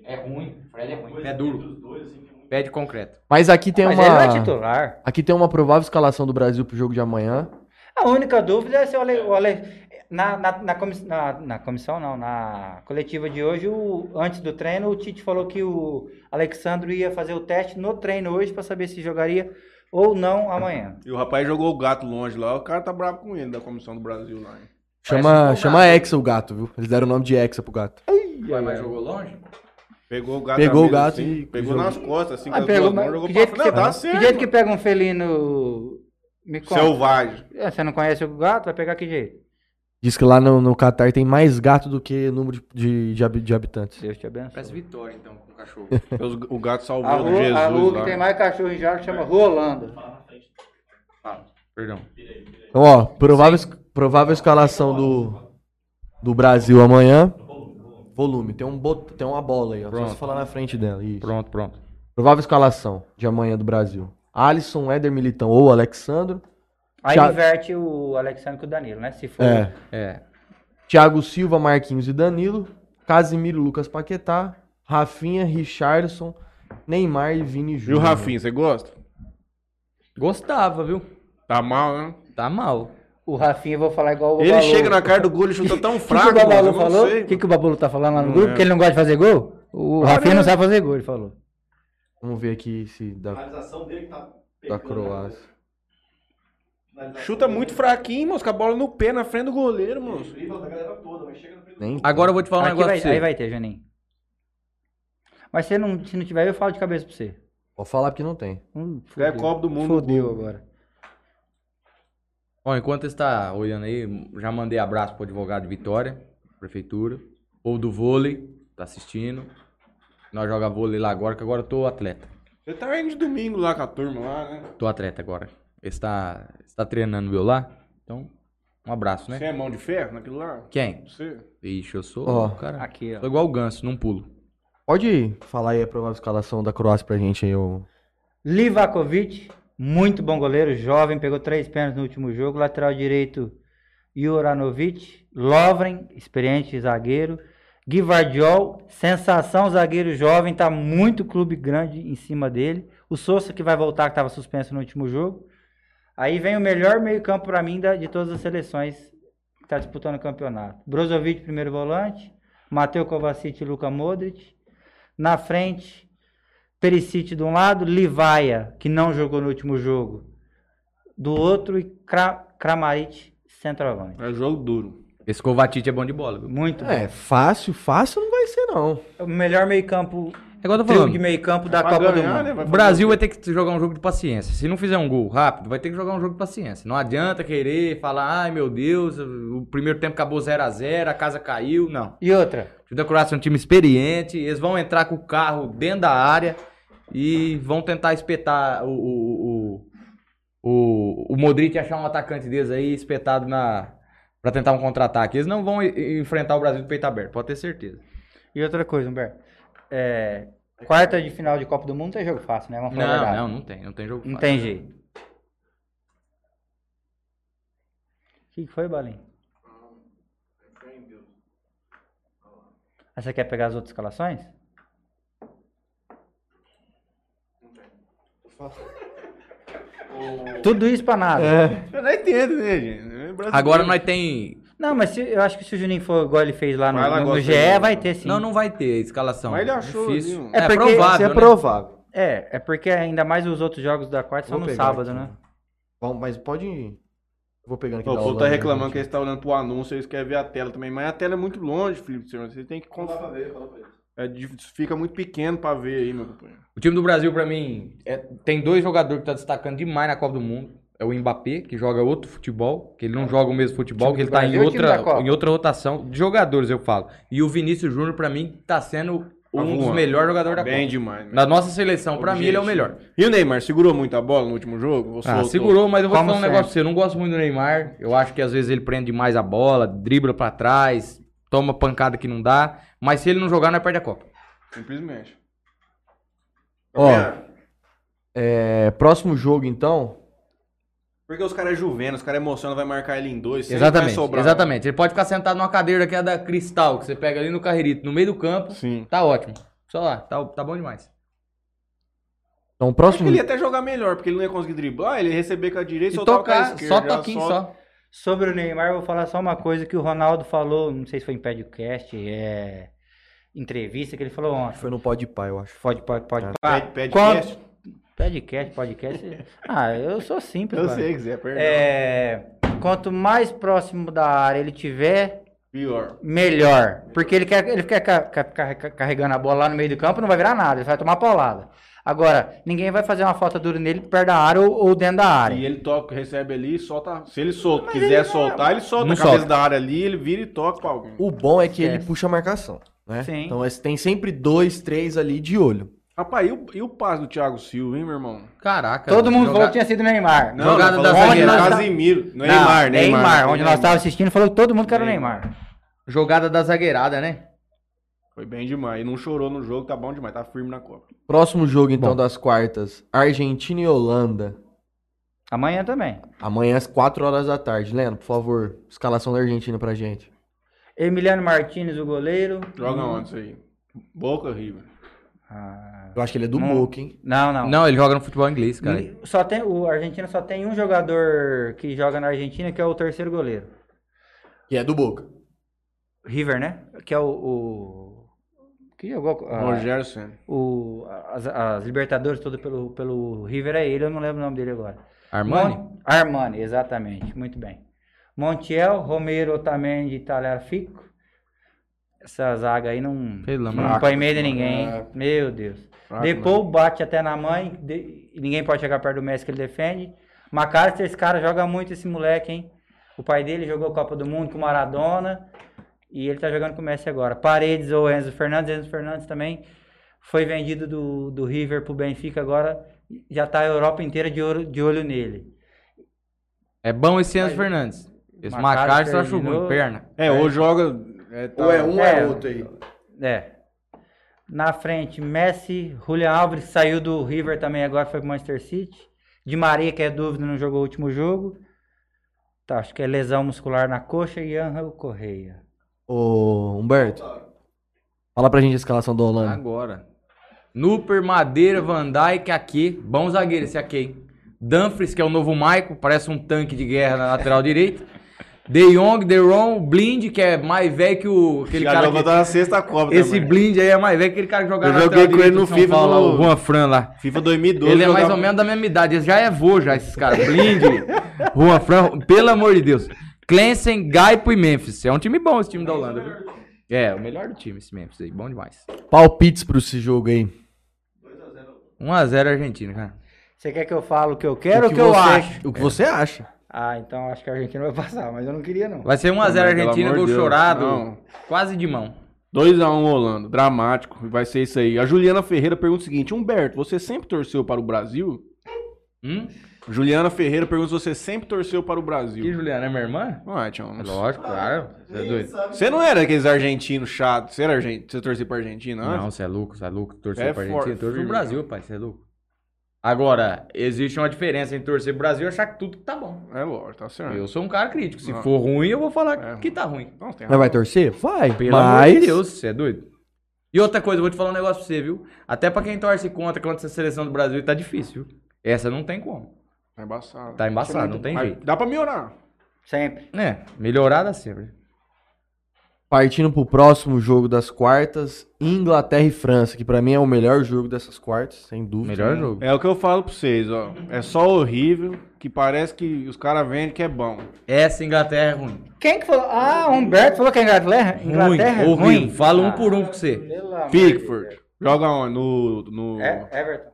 É ruim, o Fred é ruim, é duro. Pé de concreto. Mas aqui tem Mas uma. Ele não é titular. Aqui tem uma provável escalação do Brasil pro jogo de amanhã. A única dúvida é se o Ale... O Ale... Na, na, na, comiss... na, na comissão, não, na coletiva de hoje, o... antes do treino, o Tite falou que o Alexandre ia fazer o teste no treino hoje para saber se jogaria ou não amanhã. E o rapaz jogou o gato longe lá, o cara tá bravo com ele, da comissão do Brasil lá. Hein? Chama, um chama Hexa o gato, viu? Eles deram o nome de Hexa pro gato. Ai, Ué, mas jogou longe? Pegou o gato, pegou o gato assim, e... Pegou jogou. nas costas, assim, ah, com pegou, as duas mãos, jogou pra frente. Tá certo. Que jeito que pega um felino... Me conta. Selvagem. É, você não conhece o gato? Vai pegar que jeito? Diz que lá no, no Qatar tem mais gato do que número de, de, de habitantes. Deus te abençoe. Parece Vitória, então, com o cachorro. O gato salvou a rua, Jesus. A rua que tem mais cachorro em Jardim chama Rua Holanda. Ah, perdão. Então, ó, provável... Sim. Provável escalação do, do Brasil amanhã. Volume. Tem, um bot, tem uma bola aí, ó. Pronto. Só você falar na frente dela. Isso. Pronto, pronto. Provável escalação de amanhã do Brasil. Alisson, Éder Militão ou Alexandro. Aí Thi... inverte o Alexandre com o Danilo, né? Se for. É. É. Thiago Silva, Marquinhos e Danilo. Casimiro, Lucas Paquetá. Rafinha, Richarlison, Neymar e Vini Júnior. E o Rafinha, você gosta? Gostava, viu? Tá mal, né? Tá mal. O Rafinha, eu vou falar igual o Ele Balu. Chega na cara do gol e chuta tão fraco. O que, que o Balu falou? O que, que o Balu tá falando lá no não grupo? É. Que ele não gosta de fazer gol? O Caramba. Rafinha não sabe fazer gol, ele falou. Vamos ver aqui se dá. A finalização dele tá pegando, da Croácia. Né? Chuta muito fraquinho, moço, com a bola no pé, na frente do goleiro, moço. Agora eu vou te falar um aqui negócio vai, pra você. Aí vai ter, Janinho. Mas se não, se não tiver, eu falo de cabeça pra você. Vou falar porque não tem. Hum, é Copa do Mundo. Fodeu agora. Bom, enquanto está olhando aí, já mandei abraço pro advogado de Vitória, prefeitura, ou do vôlei, tá assistindo. Nós jogamos vôlei lá agora, que agora eu tô atleta. Você tá indo de domingo lá com a turma lá, né? Tô atleta agora. Ele está, está treinando meu lá, então um abraço, né? Você é mão de ferro naquilo lá? Quem? Você. Ixi, eu sou, oh, cara, aqui, ó. Sou igual o Ganso, não pulo. Pode falar aí a provável escalação da Croácia pra gente aí, eu... Livakovic. Muito bom goleiro, jovem, pegou três pênaltis no último jogo. Lateral direito, Juranovic. Lovren, experiente zagueiro. Guivardiol, sensação, zagueiro jovem, tá muito clube grande em cima dele. O Sousa, que vai voltar, que estava suspenso no último jogo. Aí vem o melhor meio-campo para mim da, de todas as seleções que está disputando o campeonato. Brozovic, primeiro volante. Mateu Kovacic e Luka Modric. Na frente... Perisic de um lado, Livaia, que não jogou no último jogo, do outro, e Kra Kramaric, centroavante. É jogo duro. Esse Kovacic é bom de bola. Viu? Muito é, bom. Fácil, fácil não vai ser, não. O melhor meio campo, é igual eu tô falando, de meio campo da Copa do Mundo. O Brasil vai ter que jogar um jogo de paciência. Se não fizer um gol rápido, vai ter que jogar um jogo de paciência. Não adianta querer falar, ai meu Deus, o primeiro tempo acabou zero a zero, a casa caiu, não. E outra? O time da Croácia é um time experiente, eles vão entrar com o carro dentro da área... E vão tentar espetar o, o, o, o, o Modric, achar um atacante deles aí espetado na, pra tentar um contra-ataque. Eles não vão enfrentar o Brasil de peito aberto, pode ter certeza. E outra coisa, Humberto, é, quarta de final de Copa do Mundo não tem jogo fácil, né? Vamos falar não, não, não tem, não tem jogo não fácil. Não tem jeito. O que foi, Balim? Ah, você quer pegar as outras escalações? Tudo isso pra nada. É. Eu não entendo, né, gente? Agora nós tem... Não, mas se, eu acho que se o Juninho for igual ele fez lá no, no, no G E, de... vai ter sim. Não, não vai ter escalação. Mas ele achou. Difícil. É, é, porque, é provável, é provável. Né? É, é porque ainda mais os outros jogos da quarta são no sábado, aqui, né? Bom, mas pode ir. Vou pegando aqui. O povo tá reclamando, né, que eles estão olhando pro anúncio, eles querem ver a tela também. Mas a tela é muito longe, Felipe. Você tem que... Fala pra ver, fala pra ver. É, fica muito pequeno pra ver aí, meu companheiro. O time do Brasil, pra mim, é, tem dois jogadores que tá destacando demais na Copa do Mundo. É o Mbappé, que joga outro futebol, que ele não joga o mesmo futebol, que ele tá em outra, em outra rotação de jogadores, eu falo. E o Vinícius Júnior, pra mim, tá sendo um dos melhores jogadores da Copa. Bem demais. Na nossa seleção, pra mim, ele é o melhor. E o Neymar, segurou muito a bola no último jogo? Ah, segurou, mas eu vou falar um negócio pra você. Eu não gosto muito do Neymar. Eu acho que às vezes ele prende demais a bola, dribla pra trás... Toma pancada que não dá. Mas se ele não jogar, não é perto da Copa. Simplesmente. Ó, é, próximo jogo, então... Porque os caras é juvenil, os caras emocionam, vai marcar ele em dois. Exatamente, ele vai sobrar, exatamente. Ele pode ficar sentado numa cadeira que é da Cristal, que você pega ali no carreirito, no meio do campo. Sim. Tá ótimo. Só lá, tá, tá bom demais. Então, próximo... Acho que ele ia até jogar melhor, porque ele não ia conseguir driblar, ele ia receber com a direita e soltar tocar, com a esquerda. Só toquinho, só. só. Sobre o Neymar, eu vou falar só uma coisa que o Ronaldo falou, não sei se foi em podcast, é... entrevista que ele falou ontem. Foi no Podpah, eu acho. Podpah, Podpah. Ah, podcast? Podcast, podcast. Ah, eu sou simples, Eu cara. sei que você é, perdão. É... Quanto mais próximo da área ele tiver... Pior. Melhor. Porque ele quer, ele quer carregando a bola lá no meio do campo, não vai virar nada, ele vai tomar paulada. Agora, ninguém vai fazer uma falta dura nele perto da área ou, ou dentro da área. E ele toca, recebe ali e solta. Se ele solta, Mas quiser ele soltar, ele solta não a cabeça solta. da área ali, ele vira e toca pra alguém. O bom é que Esquece. ele puxa a marcação, né? Sim. Então tem sempre dois, três ali de olho. Rapaz, e o, e o passe do Thiago Silva, hein, meu irmão? Caraca. Todo mundo joga... falou que tinha sido Neymar. Não, jogada da zagueira. Casimiro. Tá... Neymar, Neymar. Neymar, onde Neymar. nós estávamos assistindo, falou que todo mundo que era o Neymar. Jogada da zagueirada, né? Foi bem demais. E não chorou no jogo, tá bom demais. Tá firme na Copa. Próximo jogo, então, bom. das quartas. Argentina e Holanda. Amanhã também. Amanhã às quatro horas da tarde. Leandro, por favor, escalação da Argentina pra gente. Emiliano Martínez, o goleiro. Joga hum. onde isso aí? Boca ou River? Ah... Eu acho que ele é do não, Boca, hein? Não, não. Não, ele joga no futebol inglês, cara. Só tem, o Argentina só tem um jogador que joga na Argentina, que é o terceiro goleiro. Que é do Boca. River, né? Que é o... o que jogou... A, Rogério Senna. O, as, as Libertadores todas pelo, pelo River é ele, eu não lembro o nome dele agora. Armani? Mon, Armani, exatamente. Muito bem. Montiel, Romero, Otamendi, Tagliafico. Essa zaga aí não, não põe medo de ninguém, hein? Meu Deus. Depois bate até na mãe, de... ninguém pode chegar perto do Messi que ele defende. McAllister, esse cara joga muito, esse moleque, hein? O pai dele jogou a Copa do Mundo com o Maradona e ele tá jogando com o Messi agora. Paredes ou Enzo Fernandes, Enzo Fernandes também foi vendido do, do River pro Benfica agora, já tá a Europa inteira de olho, de olho nele. É bom esse Enzo Fernandes. Esse McAllister acho ruim, perna. É, ou joga... É, tá... Ou é um ou é, é outro aí. É. Na frente, Messi, Julian Alves, saiu do River também agora, foi pro Manchester City. Di Maria, que é dúvida, não jogou o último jogo. Tá, acho que é lesão muscular na coxa e Angel Correia. Ô, Humberto, fala pra gente a escalação do Holanda. Agora. Nuper, Madeira, Van Dijk, Ake. Bom zagueiro esse Ake. Dumfries, que é o novo Maicon, parece um tanque de guerra na lateral direita. De Jong, De Ron, Blind, que é mais velho que o... Aquele cara que... na sexta Copa Esse também. Blind aí é mais velho que aquele cara que jogava na lateral direita. Eu joguei com ele no FIFA Paulo, no... Juan Fran lá. FIFA dois mil e doze. Ele é mais jogava... ou menos da mesma idade. Ele já é vô já, esses caras. Blind, Juan Fran, pelo amor de Deus. Clemson, Gaipo e Memphis. É um time bom esse time da Holanda, viu? É, o melhor do time esse Memphis aí. Bom demais. Palpites pro esse jogo aí. um a zero Argentina, cara. Você quer que eu fale o que eu quero ou o que eu acho? O que você acha. Ah, então acho que a Argentina vai passar, mas eu não queria não. Vai ser um a zero Argentina, gol Deus, chorado, não. quase de mão. dois a um Holanda, dramático, vai ser isso aí. A Juliana Ferreira pergunta o seguinte, Humberto, você sempre torceu para o Brasil? Hum? Juliana Ferreira pergunta se você sempre torceu para o Brasil. E Juliana, é minha irmã? Ué, tchau, mas... Lógico, claro, você é doido. Você não era aqueles argentinos chatos, você, argent... você torcia para a Argentina? Não, você é louco, você é louco, torceu é para a Argentina, torceu para o Brasil, pai, você é louco. Agora, existe uma diferença entre torcer pro Brasil e achar que tudo tá bom. É, lógico, tá certo. Eu sou um cara crítico. Se não. for ruim, eu vou falar é, que tá ruim. Não, tem Mas vai torcer? Vai. Pelo Mas... amor de Deus, você é doido. E outra coisa, eu vou te falar um negócio pra você, viu? Até pra quem torce contra contra essa seleção do Brasil, tá difícil, viu? Essa não tem como. Tá embaçado. Tá embaçado, não tem Mas jeito. Dá pra melhorar. Sempre. É, melhorar dá sempre. Partindo pro próximo jogo das quartas, Inglaterra e França, que pra mim é o melhor jogo dessas quartas, sem dúvida. Melhor jogo. É o que eu falo pra vocês, ó. É só horrível, que parece que os caras vendem que é bom. Essa Inglaterra é ruim. Quem que falou? Ah, o Humberto falou que é Inglaterra? Inglaterra ruim, é ruim. Fala um ah, por um pra você. Pickford. Joga onde? No... no... É, Everton.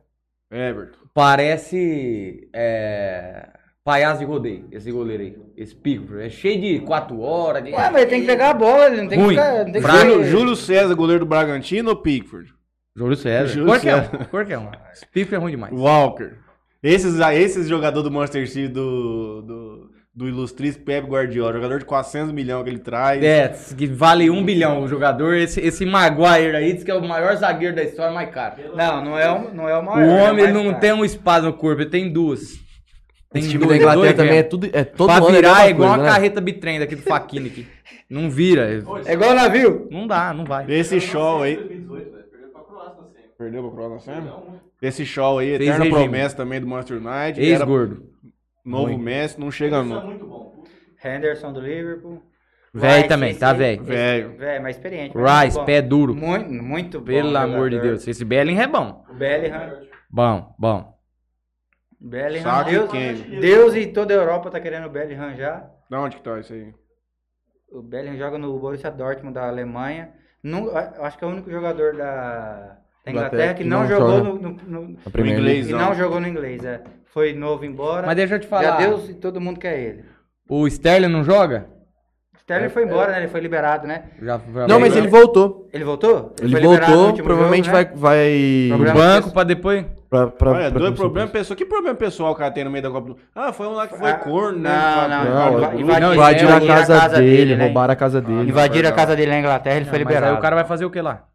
Everton. Parece... É... Palhaço de rodeio, esse goleiro aí, esse Pickford, é cheio de quatro horas. De... Ué, mas ele tem que pegar a bola, ele não tem Ruim. que ficar... Tem que Júlio, Júlio César, goleiro do Bragantino ou Pickford? Júlio César. Júlio qualquer César. um, qualquer um. Esse Pickford é ruim demais. Walker. Esses, esses jogador do Manchester City, do, do, do ilustríssimo Pep Guardiola, jogador de quatrocentos milhões que ele traz. É, que vale um bilhão o jogador, esse, esse Maguire aí diz que é o maior zagueiro da história, mais caro. Não, não é o, não é o maior. O homem é não caro. tem um espaço no corpo, ele tem duas. Tem Esse time dois, da Inglaterra dois, também é tudo. É todo pra virar é, é igual coisa, uma né? carreta bitrem daqui do Fachini aqui. Não vira. É igual navio. Não dá, não vai. Esse show aí. Perdeu pra Croácia sempre. Perdeu pra Croácia sempre? Esse show aí, Fez eterna promessa também do Manchester United. Ex-gordo. Novo Messi, não chega não. É muito bom. Henderson do Liverpool. Velho também, esse, tá velho. Velho, mas experiente. Rice, mas pé duro. Muito, muito bom. Pelo jogador. Amor de Deus. Esse Bellingham é bom. O Bellingham. Bom, bom. Bellingham. Deus, Deus e toda a Europa tá querendo o Bellingham já. Da onde que tá isso aí? O Bellingham joga no Borussia Dortmund da Alemanha. Não, acho que é o único jogador da, da Inglaterra que não, não jogou no, no, no, no inglês. Que não jogou no inglês, é. Foi novo embora. Mas deixa eu te falar. Já Deus e todo mundo quer ele. O Sterling não joga? Ele foi embora, né? Ele foi liberado, né? Já, já não, mas ele voltou. Ele voltou? Ele, ele voltou, provavelmente jogo, vai, né? vai... Problema no banco pra depois... Pra, pra, Olha, pra dois problemas pessoal. Que problema pessoal o cara tem no meio da Copa do Mundo? Ah, foi um lá que foi ah, corno, né? Não, não. não, não invadiram a casa, a casa dele, dele né? roubaram a casa dele. Ah, invadiram a casa dele na Inglaterra, ele não, foi liberado. Aí o cara vai fazer o que lá?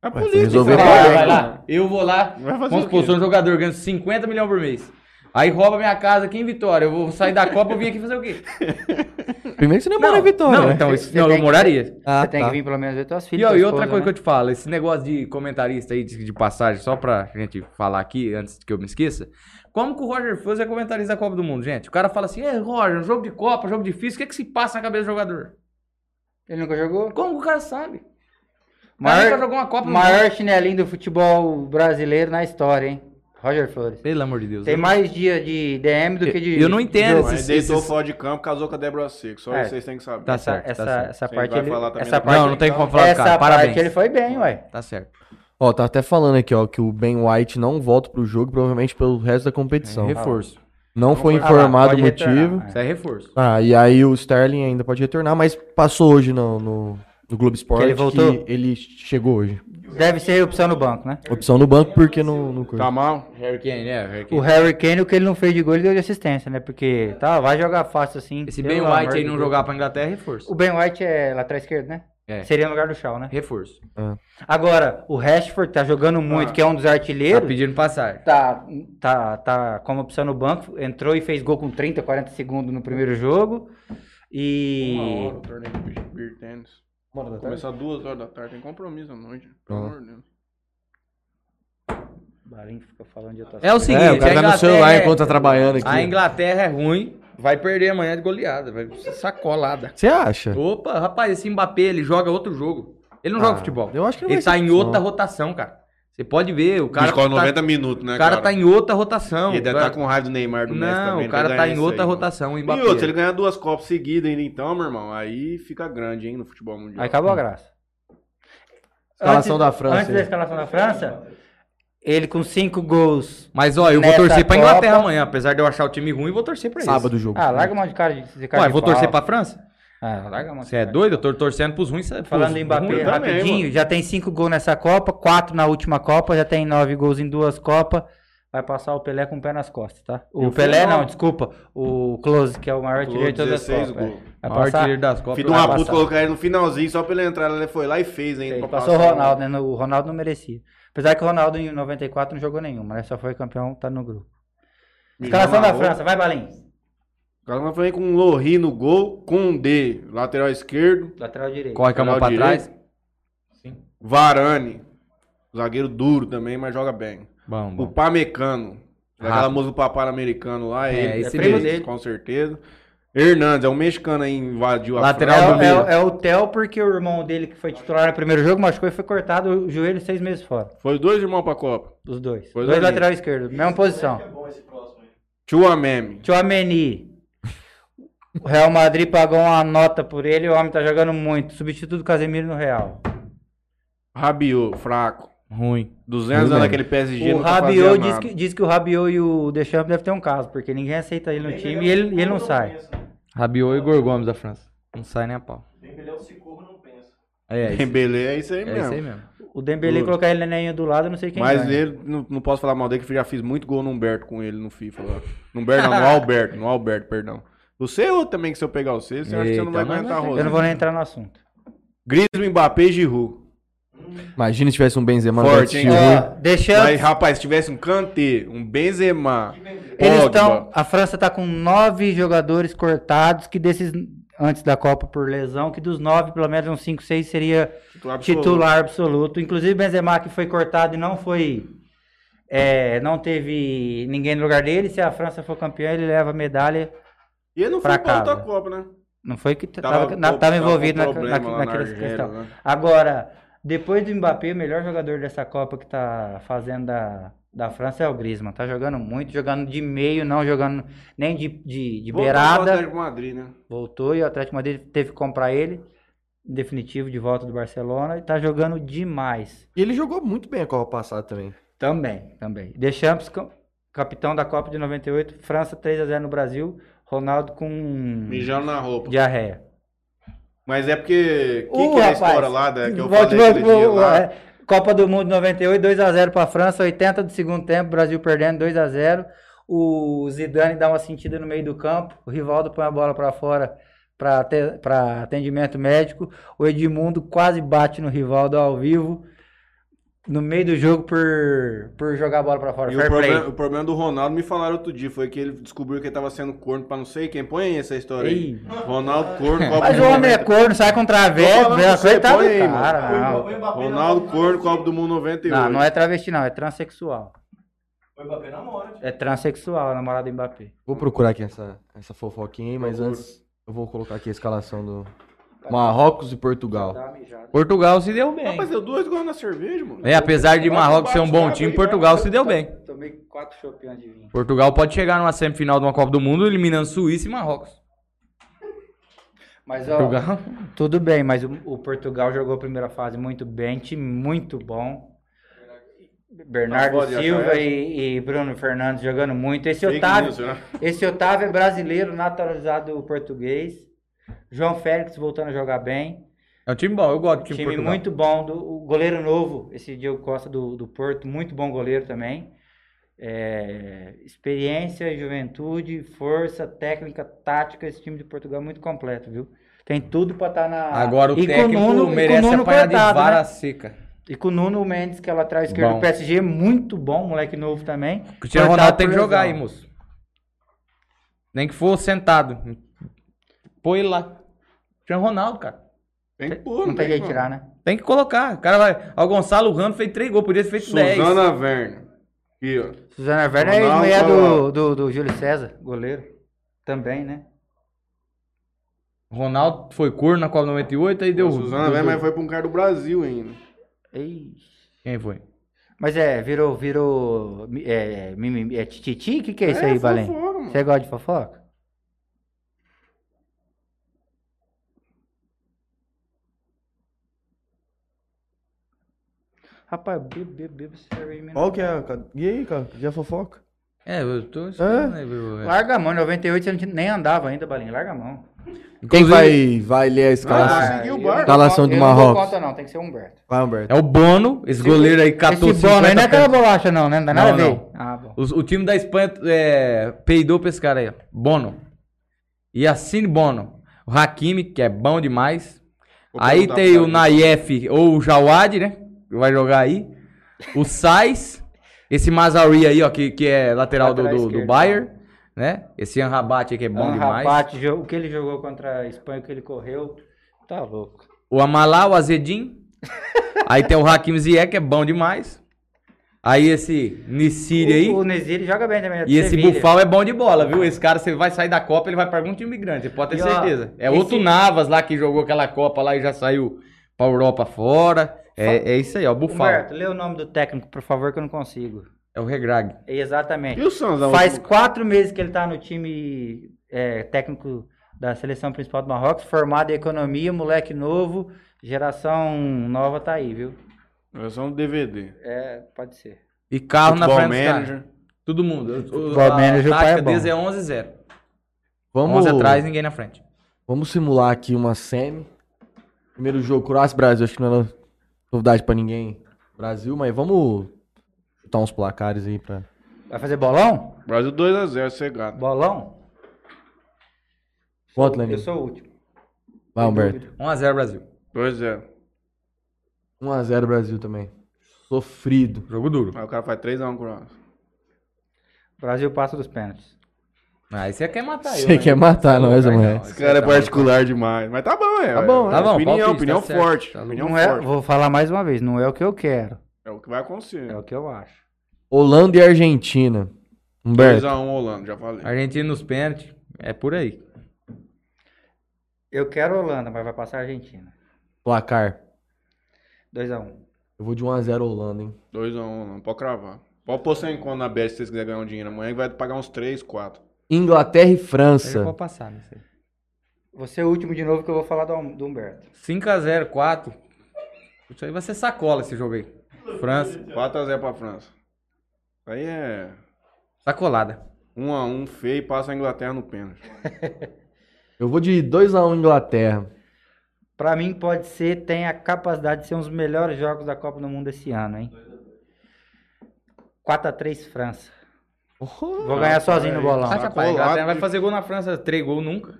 A polícia. Resolver vai, vai, vai lá, eu vou lá. Vamos supor, sou um jogador, ganho cinquenta milhões por mês. Aí rouba minha casa aqui em Vitória. Eu vou sair da Copa e vim aqui fazer o quê? Primeiro que você não, não mora em Vitória. Não, né? então, isso, não eu moraria. Que, ah, você tá. tem que vir pelo menos ver tuas filhas. E, ó, e outra esposa, coisa né? que eu te falo, esse negócio de comentarista aí, de, de passagem, só pra gente falar aqui, antes que eu me esqueça. Como que o Roger Fuz é comentarista da Copa do Mundo, gente? O cara fala assim, é, Roger, jogo de Copa, jogo difícil, o que é que se passa na cabeça do jogador? Ele nunca jogou? Como que o cara sabe? O cara nunca jogou uma Copa. Maior chinelinho do futebol brasileiro na história, hein? Roger Flores. Pelo amor de Deus. Tem mais dia de D M do que de... Eu não entendo. Mas deitou fora de campo, casou com a Débora Seco. Só é. vocês têm que saber. Tá certo. Essa, tá certo. essa parte ele... Essa parte não, não tem como falar do cara. Essa Parabéns. parte ele foi bem, ué. Tá certo. Ó, tá até falando aqui, ó, que o Ben White não volta pro jogo, provavelmente pelo resto da competição. É reforço. Não, não foi informado o motivo. É. Isso é reforço. Ah, e aí o Sterling ainda pode retornar, mas passou hoje no, no, no Globo Esporte. Ele voltou? Que ele chegou hoje. Deve ser opção no banco, né? Opção no banco porque não... não tá mal. Harry Kane, né? Harry Kane. O Harry Kane, o que ele não fez de gol, ele deu de assistência, né? Porque tá, vai jogar fácil assim. Esse Ben White aí não jogar pra Inglaterra é reforço. O Ben White é lateral esquerdo, né? É. Seria no lugar do Shaw, né? Reforço. Ah. Agora, o Rashford tá jogando muito, ah. que é um dos artilheiros. Tá pedindo passar. Tá, tá, tá como opção no banco. Entrou e fez gol com trinta, quarenta segundos no primeiro jogo. E... Uma hora, o torneio de beer tennis. Começar duas horas da tarde, tem compromisso à noite. Pelo amor de Deus. O Barinho fica falando de outra coisa. É o seguinte, é, o cara tá no celular enquanto tá trabalhando aqui. A Inglaterra é ruim, vai perder amanhã de goleada, vai ser sacolada. Você acha? Opa, rapaz, esse Mbappé, ele joga outro jogo. Ele não ah, joga futebol. Eu acho que não ele tá em outra rotação, cara. Você pode ver, o cara... Escola noventa tá, minutos, né, cara? O cara tá em outra rotação. Ele deve estar tá com raiva do Neymar do Messi também. Não, o cara tá em outra aí, rotação, o Mbappé. E outro, se ele ganhar duas Copas seguidas ainda então, meu irmão, aí fica grande, hein, no futebol mundial. Aí acabou a graça. Escalação antes, da França. Antes da escalação da França, ele com cinco gols... Mas, ó, eu vou torcer pra Copa. Inglaterra amanhã, apesar de eu achar o time ruim, eu vou torcer pra eles. Sábado o jogo. Ah, larga uma de cara de, de cara Ué, de vou pau. torcer pra França? Você ah, é doido? Eu tô torcendo pros ruins. Falando em Mbappé, rapidinho, mano. Já tem cinco gols nessa Copa, quatro na última Copa, já tem nove gols em duas Copas. Vai passar o Pelé com o pé nas costas, tá? O eu Pelé não, desculpa. O Klose, que é o maior artilheiro de todas as Copas. É. Maior artilheiro das Copas. Filho de uma puta, colocar ele no finalzinho só pela entrada. Ele foi lá e fez ainda. Passou o Ronaldo, né? O Ronaldo não merecia. Apesar que o Ronaldo em noventa e quatro não jogou nenhuma, né? Só foi campeão, tá no grupo. Escalação da França, vai, Balinho. O cara vai com o Lohri no gol, com o D, lateral esquerdo. Lateral direito. Corre com a mão pra trás. Sim. Varane, zagueiro duro também, mas joga bem. Bom, bom. O Pamecano, aquela música do Papara Americano lá, é, ele, esse é primo dele. Com certeza. Hernandes, é o um mexicano aí, invadiu a lateral do meio. É, é o Theo, porque o irmão dele que foi titular no primeiro jogo machucou e foi cortado o joelho seis meses fora. Foi os dois irmãos pra Copa? Os dois. Foi dois lateral esquerdo, isso, mesma posição. É bom esse próximo aí. Tchouameni. Tchouameni. O Real Madrid pagou uma nota por ele e o homem tá jogando muito. Substituto do Casemiro no Real. Rabiot, fraco. Ruim. duzentos anos naquele P S G. O Rabiot diz que, diz que o Rabiot e o Deschamps devem ter um caso, porque ninguém aceita ele no time ele é e ele, ele não, não sai. Pensa. Rabiot e Igor Gomes da França. Não sai nem a pau. Dembélé é o Cicurro, não pensa. É, é Dembélé é isso aí é mesmo. É isso aí mesmo. O Dembélé colocar ele na do lado, não sei quem Mas ganha. ele, não, não posso falar mal dele, que eu já fiz muito gol no Humberto com ele no FIFA. Lá. No Humberto não, no Alberto, no Alberto, perdão. O seu também, que se eu pegar o seu, você acha que você não vai aguentar rosa. Eu não vou nem entrar no assunto. Griezmann, Mbappé e Giroud. Imagina se tivesse um Benzema. Forte, hein? Ah, deixa... Mas, rapaz, se tivesse um Kanté, um Benzema... Eles estão... A França tá com nove jogadores cortados, que desses... Antes da Copa por lesão, que dos nove, pelo menos uns cinco, seis seria titular absoluto. Titular absoluto. Inclusive, Benzema, que foi cortado e não foi... É, não teve ninguém no lugar dele. Se a França for campeã, ele leva a medalha... E ele não foi para outra Copa, né? Não foi que tava, tava, tava envolvido na, na, na, naquela questão. Né? Agora, depois do Mbappé, o melhor jogador dessa Copa que tá fazendo da, da França é o Griezmann. Tá jogando muito, jogando de meio, não jogando nem de, de, de beirada. Voltou o Atlético Madrid, né? Voltou e o Atlético Madrid teve que comprar ele. Definitivo, de volta do Barcelona, e tá jogando demais. E ele jogou muito bem a Copa passada também. Também, também. Deschamps, capitão da Copa de noventa e oito, França três a zero no Brasil, Ronaldo com... mijando na roupa. Diarreia. Mas é porque... O uh, que é a história lá, da, que eu volte, falei volte, volte, dia lá? É, Copa do Mundo noventa e oito, dois a zero pra França, oitenta do segundo tempo, Brasil perdendo dois a zero, o Zidane dá uma sentida no meio do campo, o Rivaldo põe a bola pra fora... para atendimento médico, o Edmundo quase bate no Rivaldo ao vivo, no meio do jogo, por, por jogar a bola para fora. E o problema, o problema do Ronaldo, me falaram outro dia, foi que ele descobriu que ele estava sendo corno para não sei quem. Põe aí essa história aí. Ei. Ronaldo corno. Copa Mas o homem é corno, sai com travesti, velho. Tá aí, cara, Ronaldo corno, Copa do Mundo noventa e oito. Não, não é travesti não, é transexual. O Mbappé namora. É transexual, a namorada do Mbappé. Vou procurar aqui essa, essa fofoquinha aí, mas antes... Eu vou colocar aqui a escalação do Marrocos e Portugal. Portugal se deu bem. Rapaz, deu dois gols na cerveja, mano. É, apesar de Marrocos ser um bom time, Portugal se deu bem. Tomei quatro chopinhas de vinho. Portugal pode chegar numa semifinal de uma Copa do Mundo eliminando Suíça e Marrocos. Mas, ó, Portugal... tudo bem, mas o, o Portugal jogou a primeira fase muito bem, time muito bom. Bernardo Silva e, e Bruno Fernandes jogando muito. Esse Otávio, news, né? Esse Otávio é brasileiro, naturalizado português. João Félix voltando a jogar bem. É um time bom, eu gosto do time. Time Portugal. Muito bom. Do, o goleiro novo, esse Diego Costa do, do Porto, muito bom goleiro também. É, experiência, juventude, força, técnica, tática. Esse time de Portugal é muito completo, viu? Tem tudo pra estar tá na. Agora o e técnico Nuno, merece apanhar coitado, de vara, né? Seca. E com o Nuno Mendes, que é lateral esquerdo do P S G, muito bom, moleque novo também. O Cristiano Ronaldo tem que jogar aí, moço. Nem que for sentado. Põe ele lá. Cristiano Ronaldo, cara. Tem que pôr, não tem jeito de tirar, né? Tem que colocar. O cara vai... O Gonçalo Ramos fez três gols, podia ter feito dez. Suzana Werner. E, ó. Suzana Werner é ex-mulher do, do, do Júlio César, goleiro. Também, né? Ronaldo foi corno na Copa noventa e oito, aí deu... Suzana Werner, mas foi pra um cara do Brasil ainda. Ei. Quem foi? Mas é, virou, virou, é, mimimi, é tititi? O que que é isso é, aí, Valente? Você gosta de fofoca? Rapaz, bebo, bebo, bebo, serve aí. Qual que é, cara? E aí, cara? Já fofoca? É, eu tô... É? Eu... Larga a mão, em noventa e oito você nem andava ainda, Balinha, larga a mão. Quem vai, vai ler a escalação do Marrocos? Não, tem que ser o Humberto. Vai, Humberto. É o Bono, esse Sim. goleiro aí, catorze. Esse Bono aí não é aquela bolacha não, né? Não dá nada não, a ver. Não. Ah, bom. O, o time da Espanha é, peidou pra esse cara aí, ó. Bono. E Yassine Bono. O Hakimi, que é bom demais. Vou aí tem o Nayef ou o Jawad, né? Que vai jogar aí. O Sais. Esse Mazari aí, ó, que, que é lateral, lateral do, do, do Bayern, né? Esse Anrabat aí que é bom demais. Anrabat, o que ele jogou contra a Espanha, o que ele correu, tá louco. O Amalá, o Azedin. Aí tem o Hakim Ziyech, que é bom demais. Aí esse Nisiri aí. O, o Nisiri joga bem também. E esse Sevilha. Bufal é bom de bola, viu? Esse cara, você vai sair da Copa, ele vai para algum time grande, você pode ter e, certeza. Ó, é outro esse... Navas lá que jogou aquela Copa lá e já saiu pra Europa fora. É, é isso aí, ó, Bufal. Humberto, lê o nome do técnico, por favor, que eu não consigo. É o Regragui. Exatamente. E o Sanzão? Faz quatro meses que ele tá no time é, técnico da seleção principal do Marrocos, formado em economia, moleque novo, geração nova tá aí, viu? Geração do D V D. É, pode ser. E carro Futebol na frente manager. Cara. Todo mundo. Futebol a manager, tática pai é bom. Deles é onze a zero. Vamos... onze atrás, ninguém na frente. Vamos simular aqui uma semi. Primeiro jogo, Croácia Brasil, acho que não é... novidade pra ninguém, Brasil, mas vamos chutar uns placares aí pra... Vai fazer bolão? Brasil dois a zero, cegado. Bolão? Quanto, Leandro? Eu sou o último. Vai, Humberto. um a zero, Brasil. dois a zero. um a zero, Brasil também. Sofrido. Jogo duro. Aí o cara faz três a um com nós. Brasil passa dos pênaltis. Aí ah, você quer matar eu. Você né? quer matar nós, amanhã. Esse cara é particular demais. Mas tá bom, é. Tá bom, é. Tá bom. Opinião, opinião tá forte. Tá opinião não forte. É, vou falar mais uma vez, não é o que eu quero. É o que vai acontecer. É o que eu acho. Holanda e Argentina. Humberto. dois a um Holanda, já falei. Argentina nos pênaltis, é por aí. Eu quero a Holanda, mas vai passar a Argentina. Placar. dois a um. Eu vou de um a zero Holanda, hein? dois a um, não pode cravar. Pode pôr sem conta na bet se vocês quiserem ganhar um dinheiro amanhã, que vai pagar uns três, quatro. Inglaterra e França. Eu vou passar, não sei. Você é o último de novo que eu vou falar do, do Humberto. cinco a zero, quatro. Isso aí vai ser sacola esse jogo aí. França. quatro a zero pra França. Isso aí é... sacolada. um a um, feio, passa a Inglaterra no pênalti. Eu vou de dois a um Inglaterra. Pra mim pode ser, tem a capacidade de ser um dos melhores jogos da Copa do Mundo esse ano, hein? quatro a três França. Oh, vou ganhar sozinho no bolão. Ah, rapaz, a Inglaterra vai fazer gol na França, três gols nunca.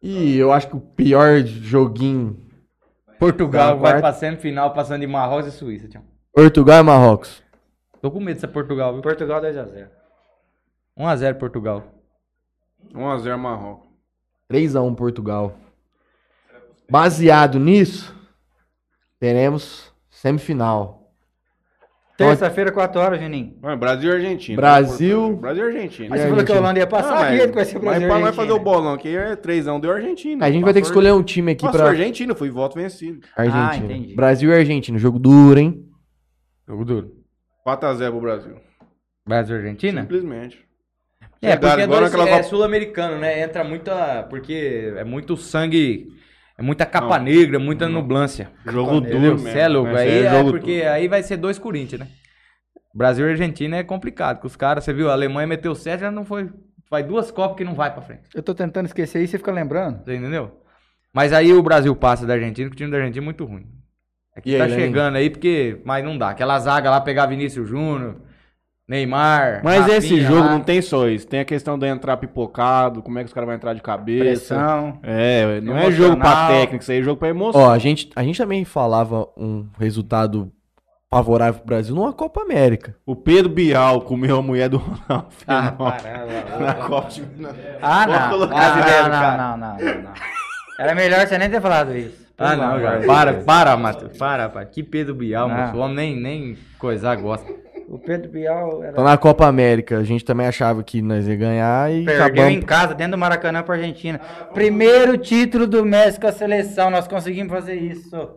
E eu acho que o pior joguinho... Portugal vai quarto. Pra semifinal, passando de Marrocos e Suíça, tchau. Portugal e Marrocos. Tô com medo dessa Portugal, viu? Portugal dois a zero. um a zero Portugal. um a zero Marrocos. três a um Portugal. Baseado nisso, teremos semifinal. Terça-feira, quatro horas, Juninho. Ué, Brasil e Argentina. Brasil. Brasil e Argentina. Mas você falou que a Holanda ia passar, ah, mas, com esse Brasil. Mas vai fazer o bolão aqui, é três a um, deu Argentina. A gente vai ter que escolher um time aqui pra... Argentina, fui voto vencido. Argentina. Ah, entendi. Brasil e Argentina, jogo duro, hein? Jogo duro. quatro a zero pro Brasil. Brasil e Argentina? Simplesmente. É, porque agora é sul-americano, né? Entra muita... porque é muito sangue... é muita capa não, negra, muita não. nublância. Jogo duro, cê é louco. Aí, é porque aí vai ser dois Corinthians, né? Brasil e Argentina é complicado, porque os caras, você viu, a Alemanha meteu sete, já não foi... vai duas Copas que não vai pra frente. Eu tô tentando esquecer isso e você fica lembrando. Você entendeu? Mas aí o Brasil passa da Argentina, porque o time da Argentina é muito ruim. Aqui e tá aí, chegando aí, porque... mas não dá. Aquela zaga lá, pegar Vinícius Júnior... Neymar. Mas Rafinha, esse jogo lá não tem só isso. Tem a questão de entrar pipocado, como é que os caras vão entrar de cabeça. Pressão. É, não emocional. É jogo pra técnica, isso aí é jogo pra emoção. Ó, a gente, a gente também falava um resultado favorável pro Brasil numa Copa América. O Pedro Bial comeu a mulher do Ronaldo. Ah, caramba. Na Copa de... ah, não. Não, ah, não, não, não, não, não. Era melhor você nem ter falado isso. Ah, não, cara. Para, para, Matheus. Para, para. Que Pedro Bial, moço. O homem nem, nem coisar gosta. O Pedro Bial era... então, na Copa América, a gente também achava que nós ia ganhar e perdeu acabamos... em casa, dentro do Maracanã pra Argentina. Primeiro título do México com a seleção, nós conseguimos fazer isso.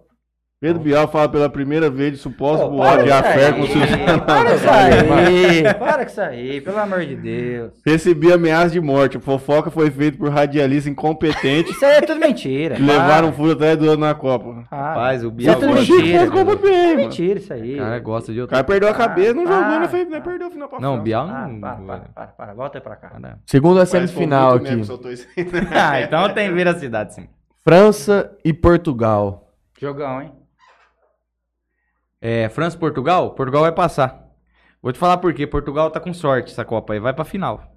Pedro Bial fala pela primeira vez de suposto voar de afé com o Suzano. Para isso aí, para com isso aí, pelo amor de Deus. Recebi ameaça de morte, a fofoca foi feita por radialista incompetente. Isso aí é tudo mentira. Que levaram um furo atrás do ano na Copa. Ah, rapaz, o Bial... isso é tudo mentira. Copa bem, é mentira isso aí. O cara gosta de outro... o cara perdeu a cabeça, não jogou, não fez, não perdeu o final pra frente. Não, o Bial não... para, para, para, para, volta aí pra cá. Segunda semifinal aqui. Ah, então tem veracidade sim. França e Portugal. Jogão, hein? É, França e Portugal, Portugal vai passar. Vou te falar por quê. Portugal tá com sorte essa Copa aí, vai pra final.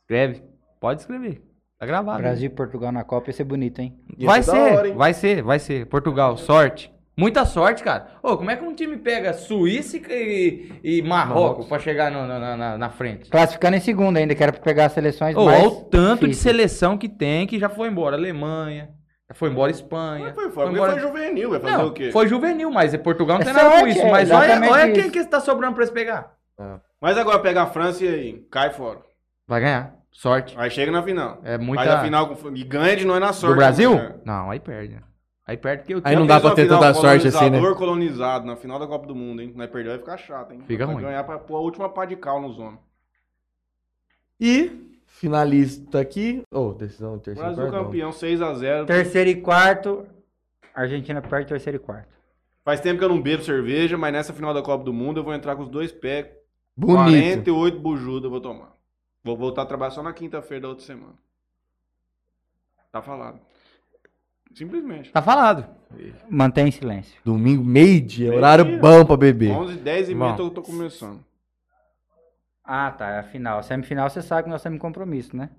Escreve, pode escrever. Tá gravado. Brasil e Portugal na Copa ia ser bonito, hein? Vai ser, hora, hein? vai ser, vai ser. Portugal, sorte. Muita sorte, cara. Ô, como é que um time pega Suíça e, e Marrocos pra chegar no, no, na, na frente? Classificando em segundo ainda, que era pra pegar as seleções Ô, mais... Olha o tanto difícil de seleção que tem que já foi embora. Alemanha... foi embora a Espanha. Foi, foi, foi, embora... foi juvenil, vai fazer não, o quê? Foi juvenil, mas Portugal não tem nada com isso. É, mas olha, olha quem que está sobrando para eles pegar. É. Mas agora pega a França e aí, cai fora. Vai ganhar. Sorte. Aí chega na final. É muita... faz a final e ganha de nós na sorte. Do Brasil? Né? Não, aí perde. Aí perde porque eu tenho. Aí não dá pra ter tanta sorte assim, né? Colonizado na final da Copa do Mundo, hein? Não é perder, vai ficar chato, hein? Fica vai ruim. Ganhar pra pôr a última pá de cal nos homens. E... finalista aqui. Oh, decisão terceiro Brasil quarto, campeão, seis a zero. Terceiro e quarto. Argentina perde terceiro e quarto. Faz tempo que eu não bebo cerveja, mas nessa final da Copa do Mundo eu vou entrar com os dois pés. Bonito. quarenta e oito bujudas eu vou tomar. Vou voltar a trabalhar só na quinta-feira da outra semana. Tá falado. Simplesmente. Tá falado. Mantém em silêncio. Domingo, meio-dia, horário bom pra beber. onze, dez e meia eu tô começando. Ah, tá, é a final. Semifinal, você sabe que nós temos compromisso, né?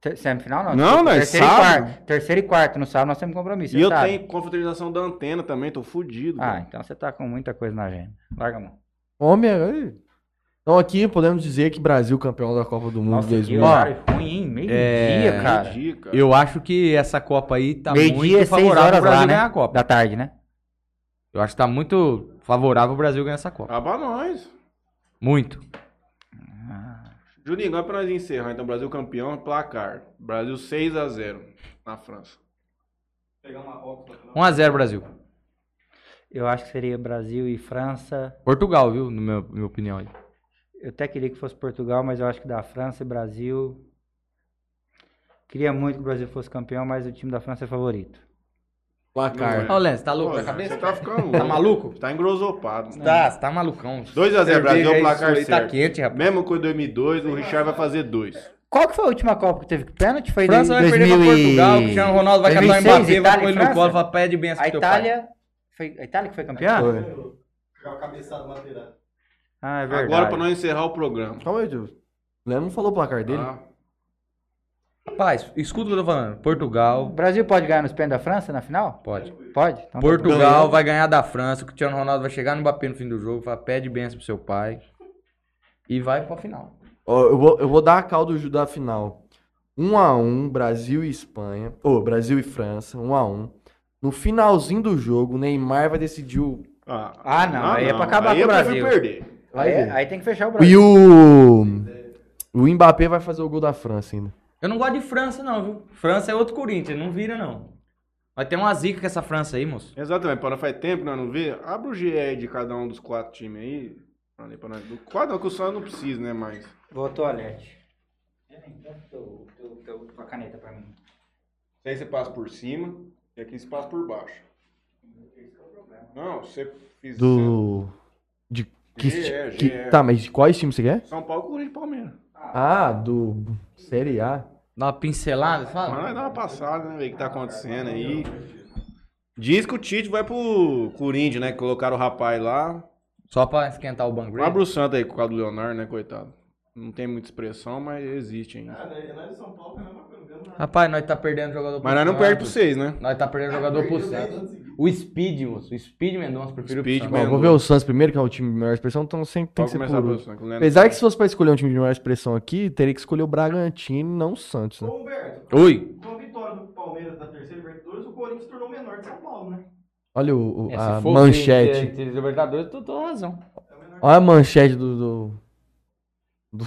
Ter semifinal não. Não, nós terceiro sábado. E quarto. Terceiro e quarto, no sábado nós temos compromisso. E eu sabe. Tenho confraternização da antena também, tô fudido. Ah, cara. Então você tá com muita coisa na agenda. Larga a mão. Homem, aí. Então aqui podemos dizer que Brasil campeão da Copa do Mundo. Nossa, dois mil. Ó, ruim, hein? Meio é... dia, cara. Meio dia, cara. Eu acho que essa Copa aí tá meio muito dia, favorável pro Brasil lá, né? Ganhar a Copa. Da tarde, né? Eu acho que tá muito favorável o Brasil ganhar essa Copa. Ah, pra nós. Muito. Juninho, agora pra nós encerrar, então, Brasil campeão, placar. Brasil seis a zero na França. um a zero Brasil. Eu acho que seria Brasil e França. Portugal, viu? Na minha, minha opinião aí. Eu até queria que fosse Portugal, mas eu acho que da França e Brasil. Queria muito que o Brasil fosse campeão, mas o time da França é favorito. Placar. Ô, Lens, tá louco da cabeça? Você tá ficando louco. Tá maluco? Tá engrosopado. Não. Tá, você tá malucão. dois a zero Brasil, o placar certo. Tá quente, rapaz. Mesmo com o dois mil e dois, o Richard vai fazer dois. Qual que foi a última Copa que teve pênalti? Foi França vai perder pra Portugal, o Cristiano Ronaldo vai catar o Mbappé, vai pôr ele no colo, vai pede bem essa que teu pai. A Itália... Foi a Itália que foi campeã? Foi. Jogar o cabeçado lateral. Ah, é verdade. Agora, pra nós encerrar o programa. Calma aí, Deus. O Léo não falou o placar dele. Ah. Rapaz, escuta o que eu tô falando. Portugal. O Brasil pode ganhar nos pênaltis da França na final? Pode. Pode? Então, Portugal ganhou. Vai ganhar da França. O Cristiano Ronaldo vai chegar no Mbappé no fim do jogo, fala, pede bênção pro seu pai. E vai pra final. Oh, eu, vou, eu vou dar a caldo da final. um a um, Brasil e Espanha. Ô, oh, Brasil e França, um a um. No finalzinho do jogo, o Neymar vai decidir o. Ah, ah não, ah, aí não. É pra acabar aí com o Brasil. Perder. Aí, aí, aí tem que fechar o Brasil. E o. O Mbappé vai fazer o gol da França ainda. Eu não gosto de França, não, viu? França é outro Corinthians, não vira, não. Vai ter uma zica com essa França aí, moço. Exatamente, para faz tempo, nós não vê. Abre o G E aí de cada um dos quatro times aí. Pra nós. Do quatro, que o Sérgio não precisa, né, mais. Voltou a Lete. Eu nem tanto a caneta pra mim. Aí você passa por cima e aqui você passa por baixo. Esse é o problema. Não, você fizer. Do. De. Que, G E, que... G E. Tá, mas quais times você quer? São Paulo, Corinthians e Palmeiras. Ah, do Série A. Dá uma pincelada, fala. Mas vai dar uma passada, né, ver o que tá acontecendo aí. Diz que o Tite vai pro Corinthians, né, que colocaram o rapaz lá. Só pra esquentar o banco. Abre o Santos aí com o quadro do Leonardo, né, coitado. Não tem muita expressão, mas existe ainda. Rapaz, nós tá perdendo jogador pro Santos. Mas nós não perdemos pro seis, né? Nós tá perdendo jogador pro Santos. O Speed, moço. O Speed Mendonça preferiu Speed o Santos. Vou ver o Santos primeiro, que é o time de maior expressão, então sempre tem que ser por último. Né? Apesar que se fosse pra escolher um time de maior expressão aqui, teria que escolher o Bragantino e não o Santos, né? Ô, Humberto. Oi. Com a vitória do Palmeiras da terceira Libertadores, o Corinthians se tornou menor que São Paulo, né? Olha o, o, é, a manchete. Se for Libertadores, eu tô toda razão. É olha a manchete do do, do,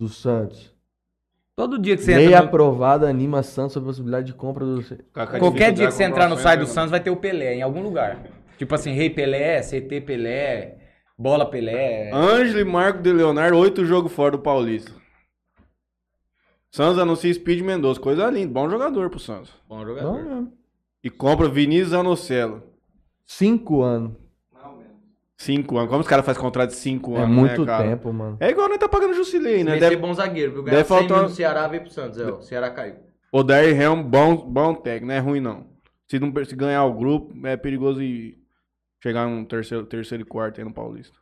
do Santos. Todo dia que você lei entra... Lei aprovada no... anima Santos sobre a possibilidade de compra do... Qualquer dia que você entrar no site do Santos vai ter o Pelé em algum lugar. Tipo assim, Rei Pelé, C T Pelé, Bola Pelé... Ângelo e Marco de Leonardo, oito jogos fora do Paulista. Santos anuncia Speed Mendonça, coisa linda. Bom jogador pro Santos. Bom jogador. Não, e compra Vinícius Anocelo. Cinco anos. Cinco anos. Como os caras fazem contrato de cinco anos, né, cara? É muito tempo, mano. É igual nós tá pagando o Jusilei, né? Deve ser bom zagueiro, viu? Ganhar cem mil no Ceará, veio pro Santos. O Ceará caiu. O Odair é um bom, bom técnico, não é ruim, não. Se não se ganhar o grupo, é perigoso ir chegar no terceiro, terceiro e quarto aí no Paulista.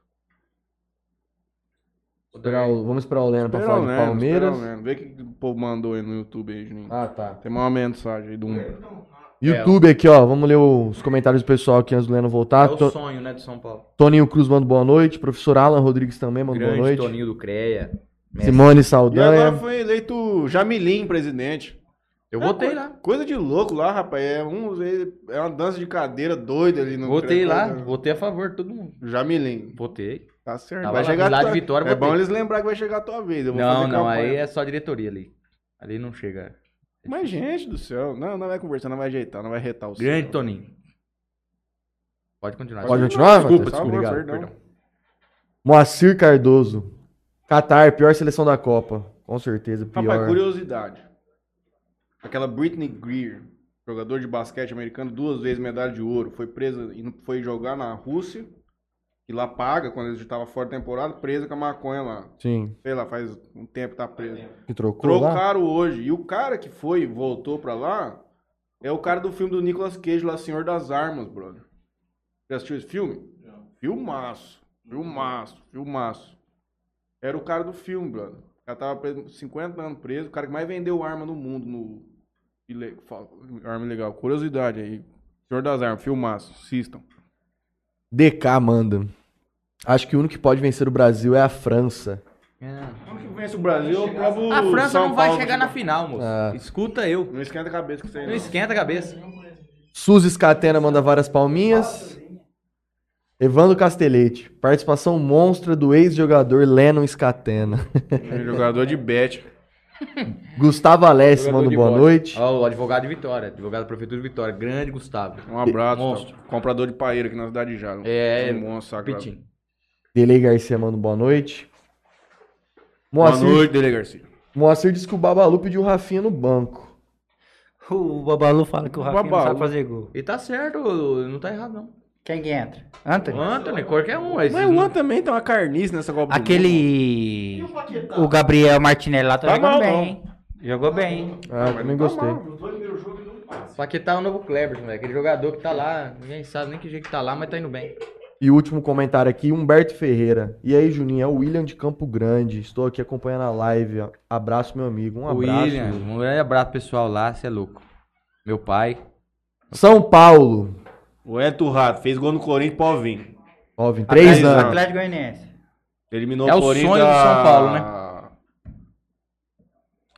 Esperar o, vamos esperar o Leno pra falar do Palmeiras. Vê o que o povo mandou aí no YouTube aí, Juninho. Ah, tá. Tem uma mensagem aí do mundo. YouTube aqui, ó. Vamos ler os comentários do pessoal aqui antes do Leno voltar. É o sonho, né, de São Paulo. Toninho Cruz manda boa noite. Professor Alan Rodrigues também manda grande boa noite. Toninho do CREA. Mestre. Simone Saldanha. E agora foi eleito Jamilim presidente. Eu é, votei lá. Coisa de louco lá, rapaz. É, um, é uma dança de cadeira doida ali no votei CREA, lá. Né? Votei a favor de todo mundo. Jamilim. Votei. Tá certo. Tá, vai lá, chegar lá tua... de Vitória, é botei. Bom eles lembrar que vai chegar a tua vez. Eu vou não, não. Campanha. Aí é só a diretoria ali. Ali não chega... Mas, gente do céu, não, não vai conversar, não vai ajeitar, não vai retar o céu. Grande, Toninho. Pode continuar. Pode continuar? Desculpa, desculpa. Obrigado, perdão. Perdão. Moacir Cardoso. Qatar, pior seleção da Copa. Com certeza, pior. Rapaz, curiosidade. Aquela Britney Greer, jogador de basquete americano, duas vezes medalha de ouro, foi presa e foi jogar na Rússia, e lá paga, quando ele estava fora da temporada, presa com a maconha lá. Sim. Sei lá, faz um tempo que tá preso. Que trocou Trocaram lá? Hoje. E o cara que foi, voltou pra lá, é o cara do filme do Nicolas Cage lá, Senhor das Armas, brother. Já assistiu esse filme? Não. Filmaço. Filmaço. Filmaço. Era o cara do filme, brother. O cara tava preso, cinquenta anos preso, o cara que mais vendeu arma no mundo. No... Ile... Arma ilegal. Curiosidade aí. Senhor das Armas, filmaço. Assistam. D K manda. Acho que o único que pode vencer o Brasil é a França. É. O único que vence o Brasil é o próprio a França São não vai Paulo chegar de... na final, moço. Ah. Escuta eu. Não esquenta a cabeça que você não. Não esquenta a cabeça. Suzy Scatena manda várias palminhas. Evandro Castelletti, participação monstra do ex-jogador Lennon Scatena. Jogador de bet. Gustavo Alessi, manda boa bote. noite. Ó, o advogado de Vitória, advogado da Prefeitura de Vitória. Grande Gustavo. Um abraço. Monstro. Comprador de paeira aqui na cidade de Jago. É, é um monstro, sacado. Delei Garcia, manda boa noite. Moacir, boa noite, Delei Garcia. Moacir disse que o Babalu pediu o Rafinha no banco. O Babalu fala que o Rafinha Babalu. não sabe fazer gol. E tá certo, não tá errado não. Quem que entra? Antony. O Antony, qualquer um. Mas o Antony também tem uma carniça nessa Copa do Mundo. Aquele... O, o Gabriel Martinelli lá também tá jogou bem, hein? Jogou tá bem, hein? Ah, eu também gostei. O Paquetá é o novo Kleber, velho. Aquele jogador que tá lá, ninguém sabe nem que jeito que tá lá, mas tá indo bem. E o último comentário aqui, Humberto Ferreira. E aí, Juninho, é o William de Campo Grande. Estou aqui acompanhando a live. Abraço, meu amigo. Um abraço. William, um grande abraço pessoal lá, você é louco. Meu pai. São Paulo. O Hélio Rato fez gol no Corinthians, pode vir. Pode vir, três anos. Atlético Goianiense. Eliminou o Corinthians. É o sonho do São Paulo, né?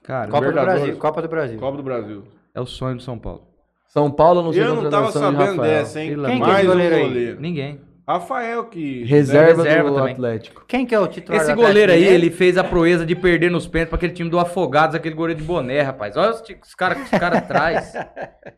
Cara, Copa do Brasil, Copa do Brasil. Copa do Brasil. É o sonho do São Paulo. São Paulo não se encontra. Eu não tava sabendo dessa, hein? Quem que é o goleiro aí? Ninguém. Rafael que... Reserva, reserva do também. Atlético. Quem que é o titular Esse do goleiro aí, ele fez a proeza de perder nos pênaltis pra aquele time do Afogados, aquele goleiro de boné, rapaz. Olha os, os caras que os caras traz.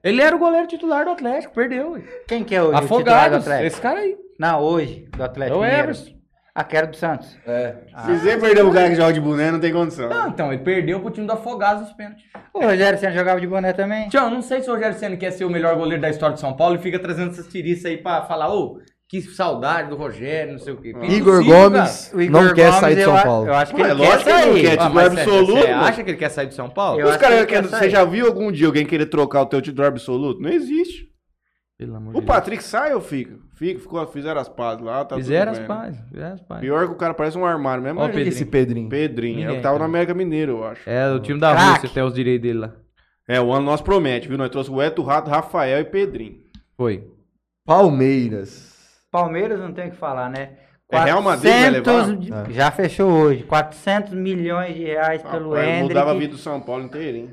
Ele era o goleiro titular do Atlético, perdeu. Quem que é o Afogados, titular do Atlético? Esse cara aí. Não, hoje, do Atlético Mineiro. É o Everson. Ah, que era do Santos. É. Ah. Se você perder o cara que joga de boné, não tem condição. Não, então, ele perdeu pro time do Afogados nos pênaltis. O Rogério Ceni jogava de boné também. Tchau, não sei se o Rogério Ceni quer ser o melhor goleiro da história de São Paulo e fica trazendo essas tiriças aí pra falar, ô... Oh, que saudade do Rogério, não sei o quê. Ah. Igor Gomes o Igor não quer Gomes, sair de São Paulo. Eu, eu acho que ele é, quer sair. Que ah, absoluto. Você acha que ele quer sair de São Paulo? Eu Os caras que querem. Você já viu algum dia alguém querer trocar o teu título absoluto? Não existe. Pelo amor o Patrick Deus. sai ou fica? Fica, ficou, fizeram as pazes lá, tá Fizeram tudo as pazes, fizeram as pazes. Pior que o cara parece um armário mesmo. Olha esse Pedrinho. Pedrinho, Ninguém, é o que tava cara. na América Mineiro, eu acho. É, o time da Crack. Rússia tem os direitos dele lá. É, o ano nosso promete, viu? Nós trouxemos o Eto Rato, Rafael e Pedrinho. Foi. Palmeiras. Palmeiras não tem o que falar, né? É Real Madrid vai levar? Já fechou hoje. quatrocentos milhões de reais ah, pelo Hendrick. Mudava a vida do São Paulo inteiro, hein?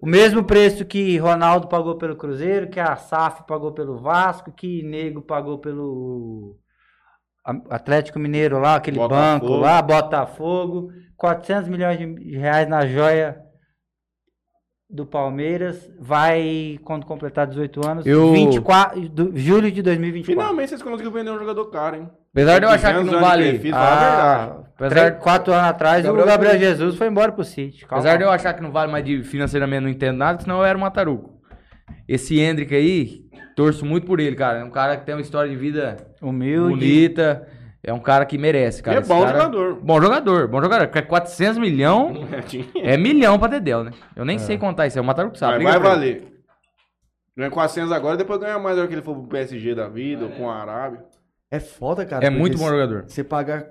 O mesmo preço que Ronaldo pagou pelo Cruzeiro, que a S A F pagou pelo Vasco, que Nego pagou pelo Atlético Mineiro lá, aquele Botafogo. banco lá, Botafogo. quatrocentos milhões de reais na joia do Palmeiras, vai, quando completar dezoito anos, eu... vinte e quatro de julho de dois mil e vinte e quatro. Finalmente vocês conseguiram vender um jogador caro, hein? Apesar de eu achar que não vale... Perfis, ah, apesar de quatro anos atrás, Gabriel o Gabriel Jesus, Jesus foi embora pro City. Calma. Apesar de eu achar que não vale mais de financeiramente, não entendo nada, senão eu era um mataruco. Esse Hendrick aí, torço muito por ele, cara. É um cara que tem uma história de vida humilde, bonita... É um cara que merece, cara. E é bom cara... jogador. Bom jogador, bom jogador. quatrocentos milhões é milhão pra Dedéu, né? Eu nem é. sei contar isso, é o Mataruco que sabe. Mas vai valer. Ganha quatrocentos agora, depois ganha mais hora que ele for pro P S G da vida, é. ou com a Arábia. É foda, cara. É muito bom jogador. Você pagar...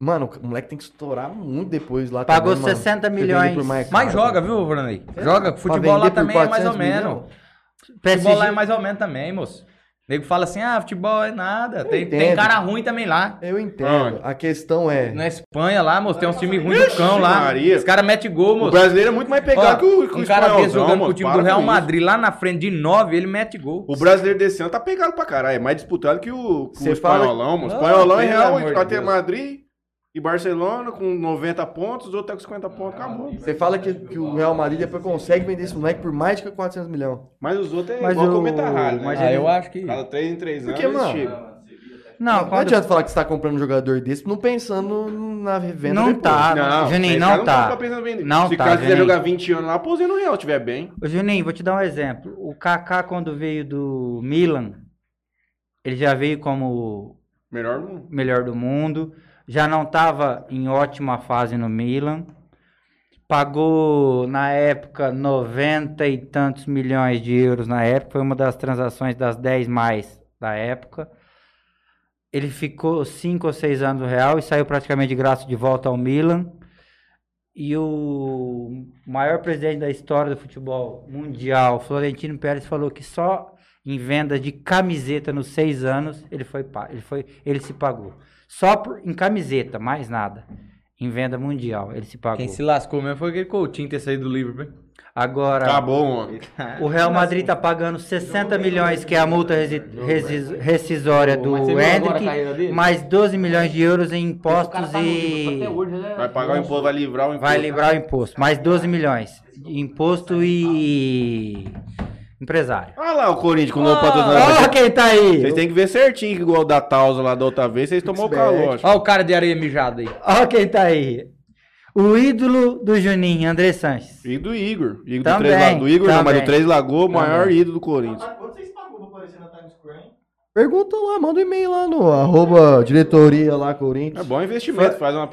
Mano, o moleque tem que estourar muito depois lá. Pagou também, sessenta milhões. Mais caro, Mas joga, viu, Vranei? É. Joga. Futebol lá também é mais ou menos. Futebol lá é mais ou menos também, moço. O nego fala assim, ah, futebol é nada. Tem, tem cara ruim também lá. Eu entendo. Ah, a questão é... Na Espanha lá, moço, tem uns times ruins do cão lá. Maria. Os caras metem gol, moço. O brasileiro é muito mais pegado Ó, que o, que um o cara vê jogando moço, com o time do Real Madrid lá na frente de nove, ele mete gol. O brasileiro desse ano tá pegado pra caralho. É mais disputado que o, que o espanholão, moço. O espanholão é Real, até Madrid e Barcelona com noventa pontos, os outros tá com cinquenta pontos, acabou. Você fala que, que o Real Madrid depois consegue vender esse moleque por mais de quatrocentos milhões. Mas os outros é mas igual o Cometa Ralho, né? Mas ah, eu acho que... Cada três em três anos, mano? Tipo. Não, não adianta eu... falar que você tá comprando um jogador desse não pensando na venda não depois. Tá, não, Juninho, não, não tá. Não tá. Não Se o cara quiser jogar vinte anos lá, pôs no Real, tiver bem. Ô, Juninho, vou te dar um exemplo. O Kaká, quando veio do Milan, ele já veio como... Melhor do mundo. Melhor do mundo. Já não estava em ótima fase no Milan. Pagou, na época, noventa e tantos milhões de euros na época. Foi uma das transações das dez mais da época. Ele ficou cinco ou seis anos no Real e saiu praticamente de graça de volta ao Milan. E o maior presidente da história do futebol mundial, Florentino Pérez, falou que só em vendas de camiseta nos seis anos ele, foi, ele, foi, ele se pagou. Só por, em camiseta, mais nada. Em venda mundial, ele se pagou. Quem se lascou mesmo foi aquele Coutinho ter saído do Liverpool. Agora, tá bom. O Real Madrid tá pagando sessenta milhões, que é a multa resi resi rescisória do Endrick, mais doze milhões de euros em impostos e... Vai pagar o imposto, vai livrar o imposto. Vai livrar o imposto, mais doze milhões. Imposto e... empresário. Olha lá o Corinthians com o novo patrocinador. Olha quem tá aí. Vocês têm que ver certinho, que igual o da Tausa lá da outra vez, vocês tomou o calor. Olha o cara de areia mijado aí. Olha quem tá aí. O ídolo do Juninho, André Sanches. E do Igor. Igor também, do Três, do Igor, não, mas do Três Lagoas, o maior ídolo do Corinthians. Quanto vocês pagou pra aparecer na Times Square? Pergunta lá, manda um e-mail lá no arroba diretoria lá, Corinthians. É bom investimento, faz uma...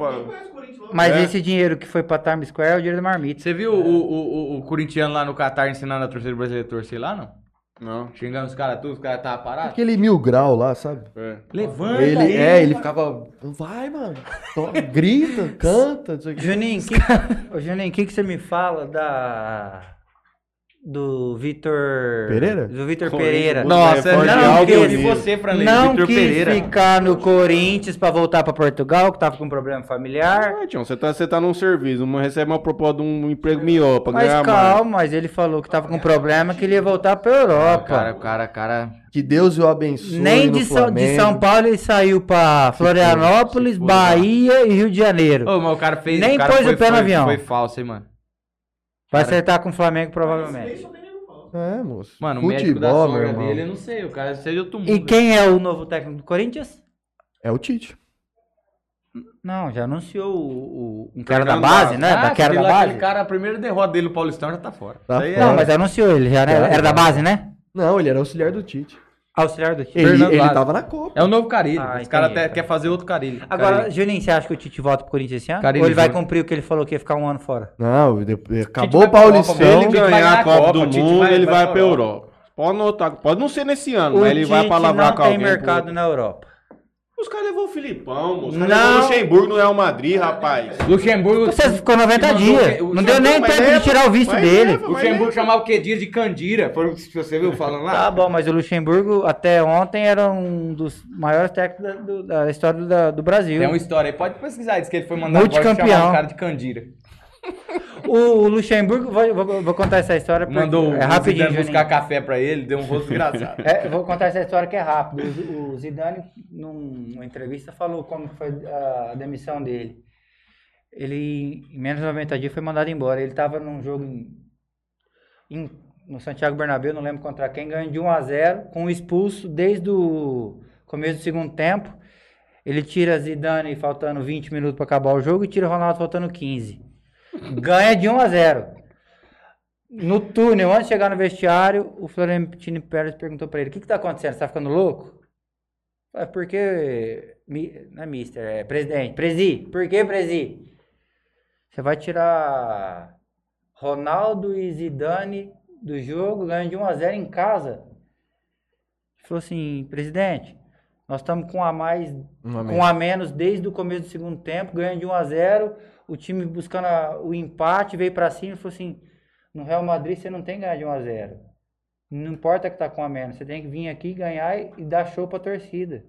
Mas é. Esse dinheiro que foi pra Times Square é o dinheiro da marmita. Você viu é. o, o, o, o corintiano lá no Qatar ensinando a torcida brasileira a torcer lá, não? Não. Xingando os caras tudo, os caras estavam parados. Aquele mil grau lá, sabe? É. Levanta ele. Aí, é, ele ficava... Vai, mano. Toca, grita, canta, não sei o que. Juninho, o que, que, que você me fala da... Do Vitor... Pereira? Do Vitor Pereira. Nossa, não quis, você, Franley, não Vitor quis Pereira. Ficar no Corinthians pra voltar pra Portugal, que tava com um problema familiar. Ah, Tião, você tá, você tá num serviço, não recebe uma proposta de um emprego melhor pra mas ganhar calma, mais. Mas calma, mas ele falou que tava com um problema, que ele ia voltar pra Europa. Cara, cara, cara... Que Deus o abençoe. Nem de, Sa de São Paulo ele saiu pra Florianópolis, se foi, se foi, Bahia e Rio de Janeiro. Ô, mas o cara fez... Nem o cara pôs foi, o pé no foi, avião. Foi falso, hein, mano. Vai acertar com o Flamengo, provavelmente. É, moço. Mano, o médico da sogra dele, eu não sei. O cara seria outro mundo. E quem é o novo técnico do Corinthians? É o Tite. Não, já anunciou o, o, um cara da base, né? Ah, daquela da base. Aquele cara, a primeira derrota dele no Paulistão já tá fora. Tá fora. Não, mas anunciou ele. Já era, era da base, né? Não, ele era auxiliar do Tite. Auxiliar do Tite. Ele, ele tava na Copa. É o novo Carille. Ah, os caras até querem fazer outro Carille. Agora, Juninho, você acha que o Tite volta pro Corinthians esse ano? Carille, ou ele vai Júnior. cumprir o que ele falou, que ia ficar um ano fora? Não, depois, acabou o Paulistão. Se ele ganhar a Copa, Copa do Mundo, vai, ele vai, vai pra, pra Europa. Europa. Pode notar, pode não ser nesse ano, o mas ele Tite vai pra lavrar com alguém. Não tem mercado pro... na Europa. Os caras levou o Filipão, moço. Não. Luxemburgo no Real Madrid, rapaz. Luxemburgo... Você ficou noventa dias. Não deu nem tempo de tirar o visto dele. O Luxemburgo chamava o que dia de Candira. Foi o que você viu falando lá. Tá bom, mas o Luxemburgo até ontem era um dos maiores técnicos da, do, da história do, do Brasil. Tem uma história aí. Pode pesquisar. Diz que ele foi mandado embora e chamava o cara de Candira. O Luxemburgo, vou, vou, vou contar essa história. Mandou é rapidinho, buscar café pra ele, deu um rosto engraçado. É, vou contar essa história que é rápido. O, o Zidane, numa entrevista, falou como foi a demissão dele. Ele, em menos de noventa dias, foi mandado embora. Ele tava num jogo em, em, no Santiago Bernabéu, não lembro contra quem, ganhou de um a zero, com um expulso desde o começo do segundo tempo. Ele tira Zidane faltando vinte minutos pra acabar o jogo e tira Ronaldo faltando quinze. Ganha de um a zero. No túnel, antes de chegar no vestiário, o Florentino Pérez perguntou pra ele: o que que tá acontecendo? Você tá ficando louco? É porque... Não é mister, é presidente. Presi. Por que Presi? Você vai tirar Ronaldo e Zidane do jogo, ganha de um a zero em casa. Ele falou assim: presidente, nós estamos com a mais... Um a, com a menos desde o começo do segundo tempo, ganha de um a zero... O time buscando a, o empate, veio pra cima e falou assim: no Real Madrid você não tem que ganhar de um a zero. Não importa que tá com a menos, você tem que vir aqui ganhar e, e dar show pra torcida.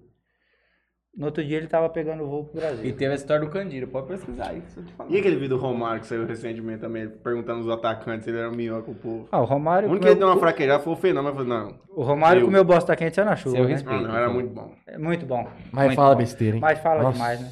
No outro dia ele tava pegando o voo pro Brasil. E teve a história do Candira, pode pesquisar aí. E aquele vídeo do Romário que saiu recentemente também, perguntando os atacantes se ele era um minhoca ou povo. Ah, o Romário... O único que ele deu uma fraquejada foi o Fenômeno, mas não. O Romário comeu bosta quente saiu na chuva, né? Ah, não, era muito bom. É muito bom. Mas muito fala bom. Besteira, hein? Mas fala Nossa. demais, né?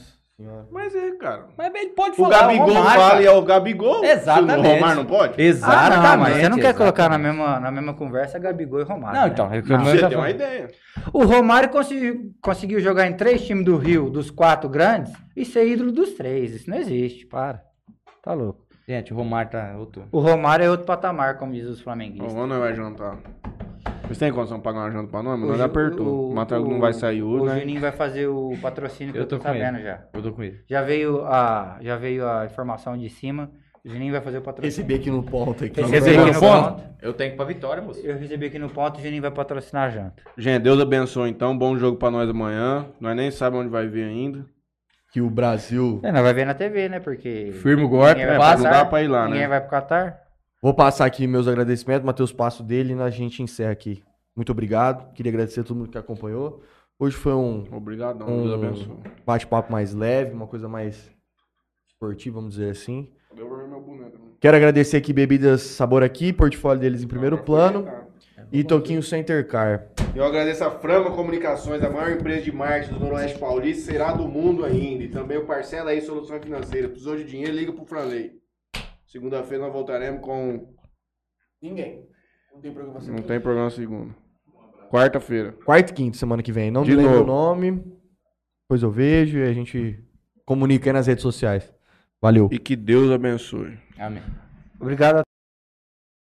Mas é, cara. Mas ele pode falar. O Gabigol fala e é o Gabigol. Exatamente. O Romário não pode? Exatamente. Ah, não, mas você não quer colocar na mesma, na mesma conversa Gabigol e Romário. Não, né? Então. Não, você tem uma ideia. O Romário conseguiu, conseguiu jogar em três times do Rio, dos quatro grandes, e ser ídolo dos três. Isso não existe, para. Tá louco. Gente, o Romário tá outro. O Romário é outro patamar, como diz os flamenguistas. O Romário vai jantar. Vocês têm condição de pagar uma janta pra nós? Mas nós apertou. O Matheus não vai sair hoje, né? O Juninho vai fazer o patrocínio que eu tô, eu tô sabendo ele. já. Eu tô com ele. Já veio a, já veio a informação de cima. O Juninho vai fazer o patrocínio. Recebi aqui no ponto. Aqui. Recebi aqui no ponto? ponto. Eu tenho que ir pra Vitória, moço. Eu recebi aqui no ponto e o Juninho vai patrocinar a janta. Gente, Deus abençoe então. Bom jogo pra nós amanhã. Nós nem sabemos onde vai vir ainda. Que o Brasil... É, nós vai ver na T V, né? Porque... Firma o golpe, é, passa, não dá pra ir lá, ninguém né? Ninguém vai pro Qatar. Vou passar aqui meus agradecimentos, Matheus Passo dele, e a gente encerra aqui. Muito obrigado, queria agradecer a todo mundo que acompanhou. Hoje foi um, Obrigadão, um bate-papo mais leve, uma coisa mais esportiva, vamos dizer assim. Deu pra ver meu boneco, né? Quero agradecer aqui Bebidas Sabor Aqui, portfólio deles em primeiro ah, plano. É, e Toquinho Center Car. Eu agradeço a Frama Comunicações, a maior empresa de marketing do Noroeste Paulista, será do mundo ainda. E também o Parcela aí, Solução Financeira. Precisou de dinheiro, liga pro Franley. Segunda-feira nós voltaremos com... Ninguém. Não tem programa segunda. Não tem programa segunda. Quarta-feira. Quarta e quinta, semana que vem. Não me lembro o nome. Depois eu vejo e a gente comunica aí nas redes sociais. Valeu. E que Deus abençoe. Amém. Obrigado a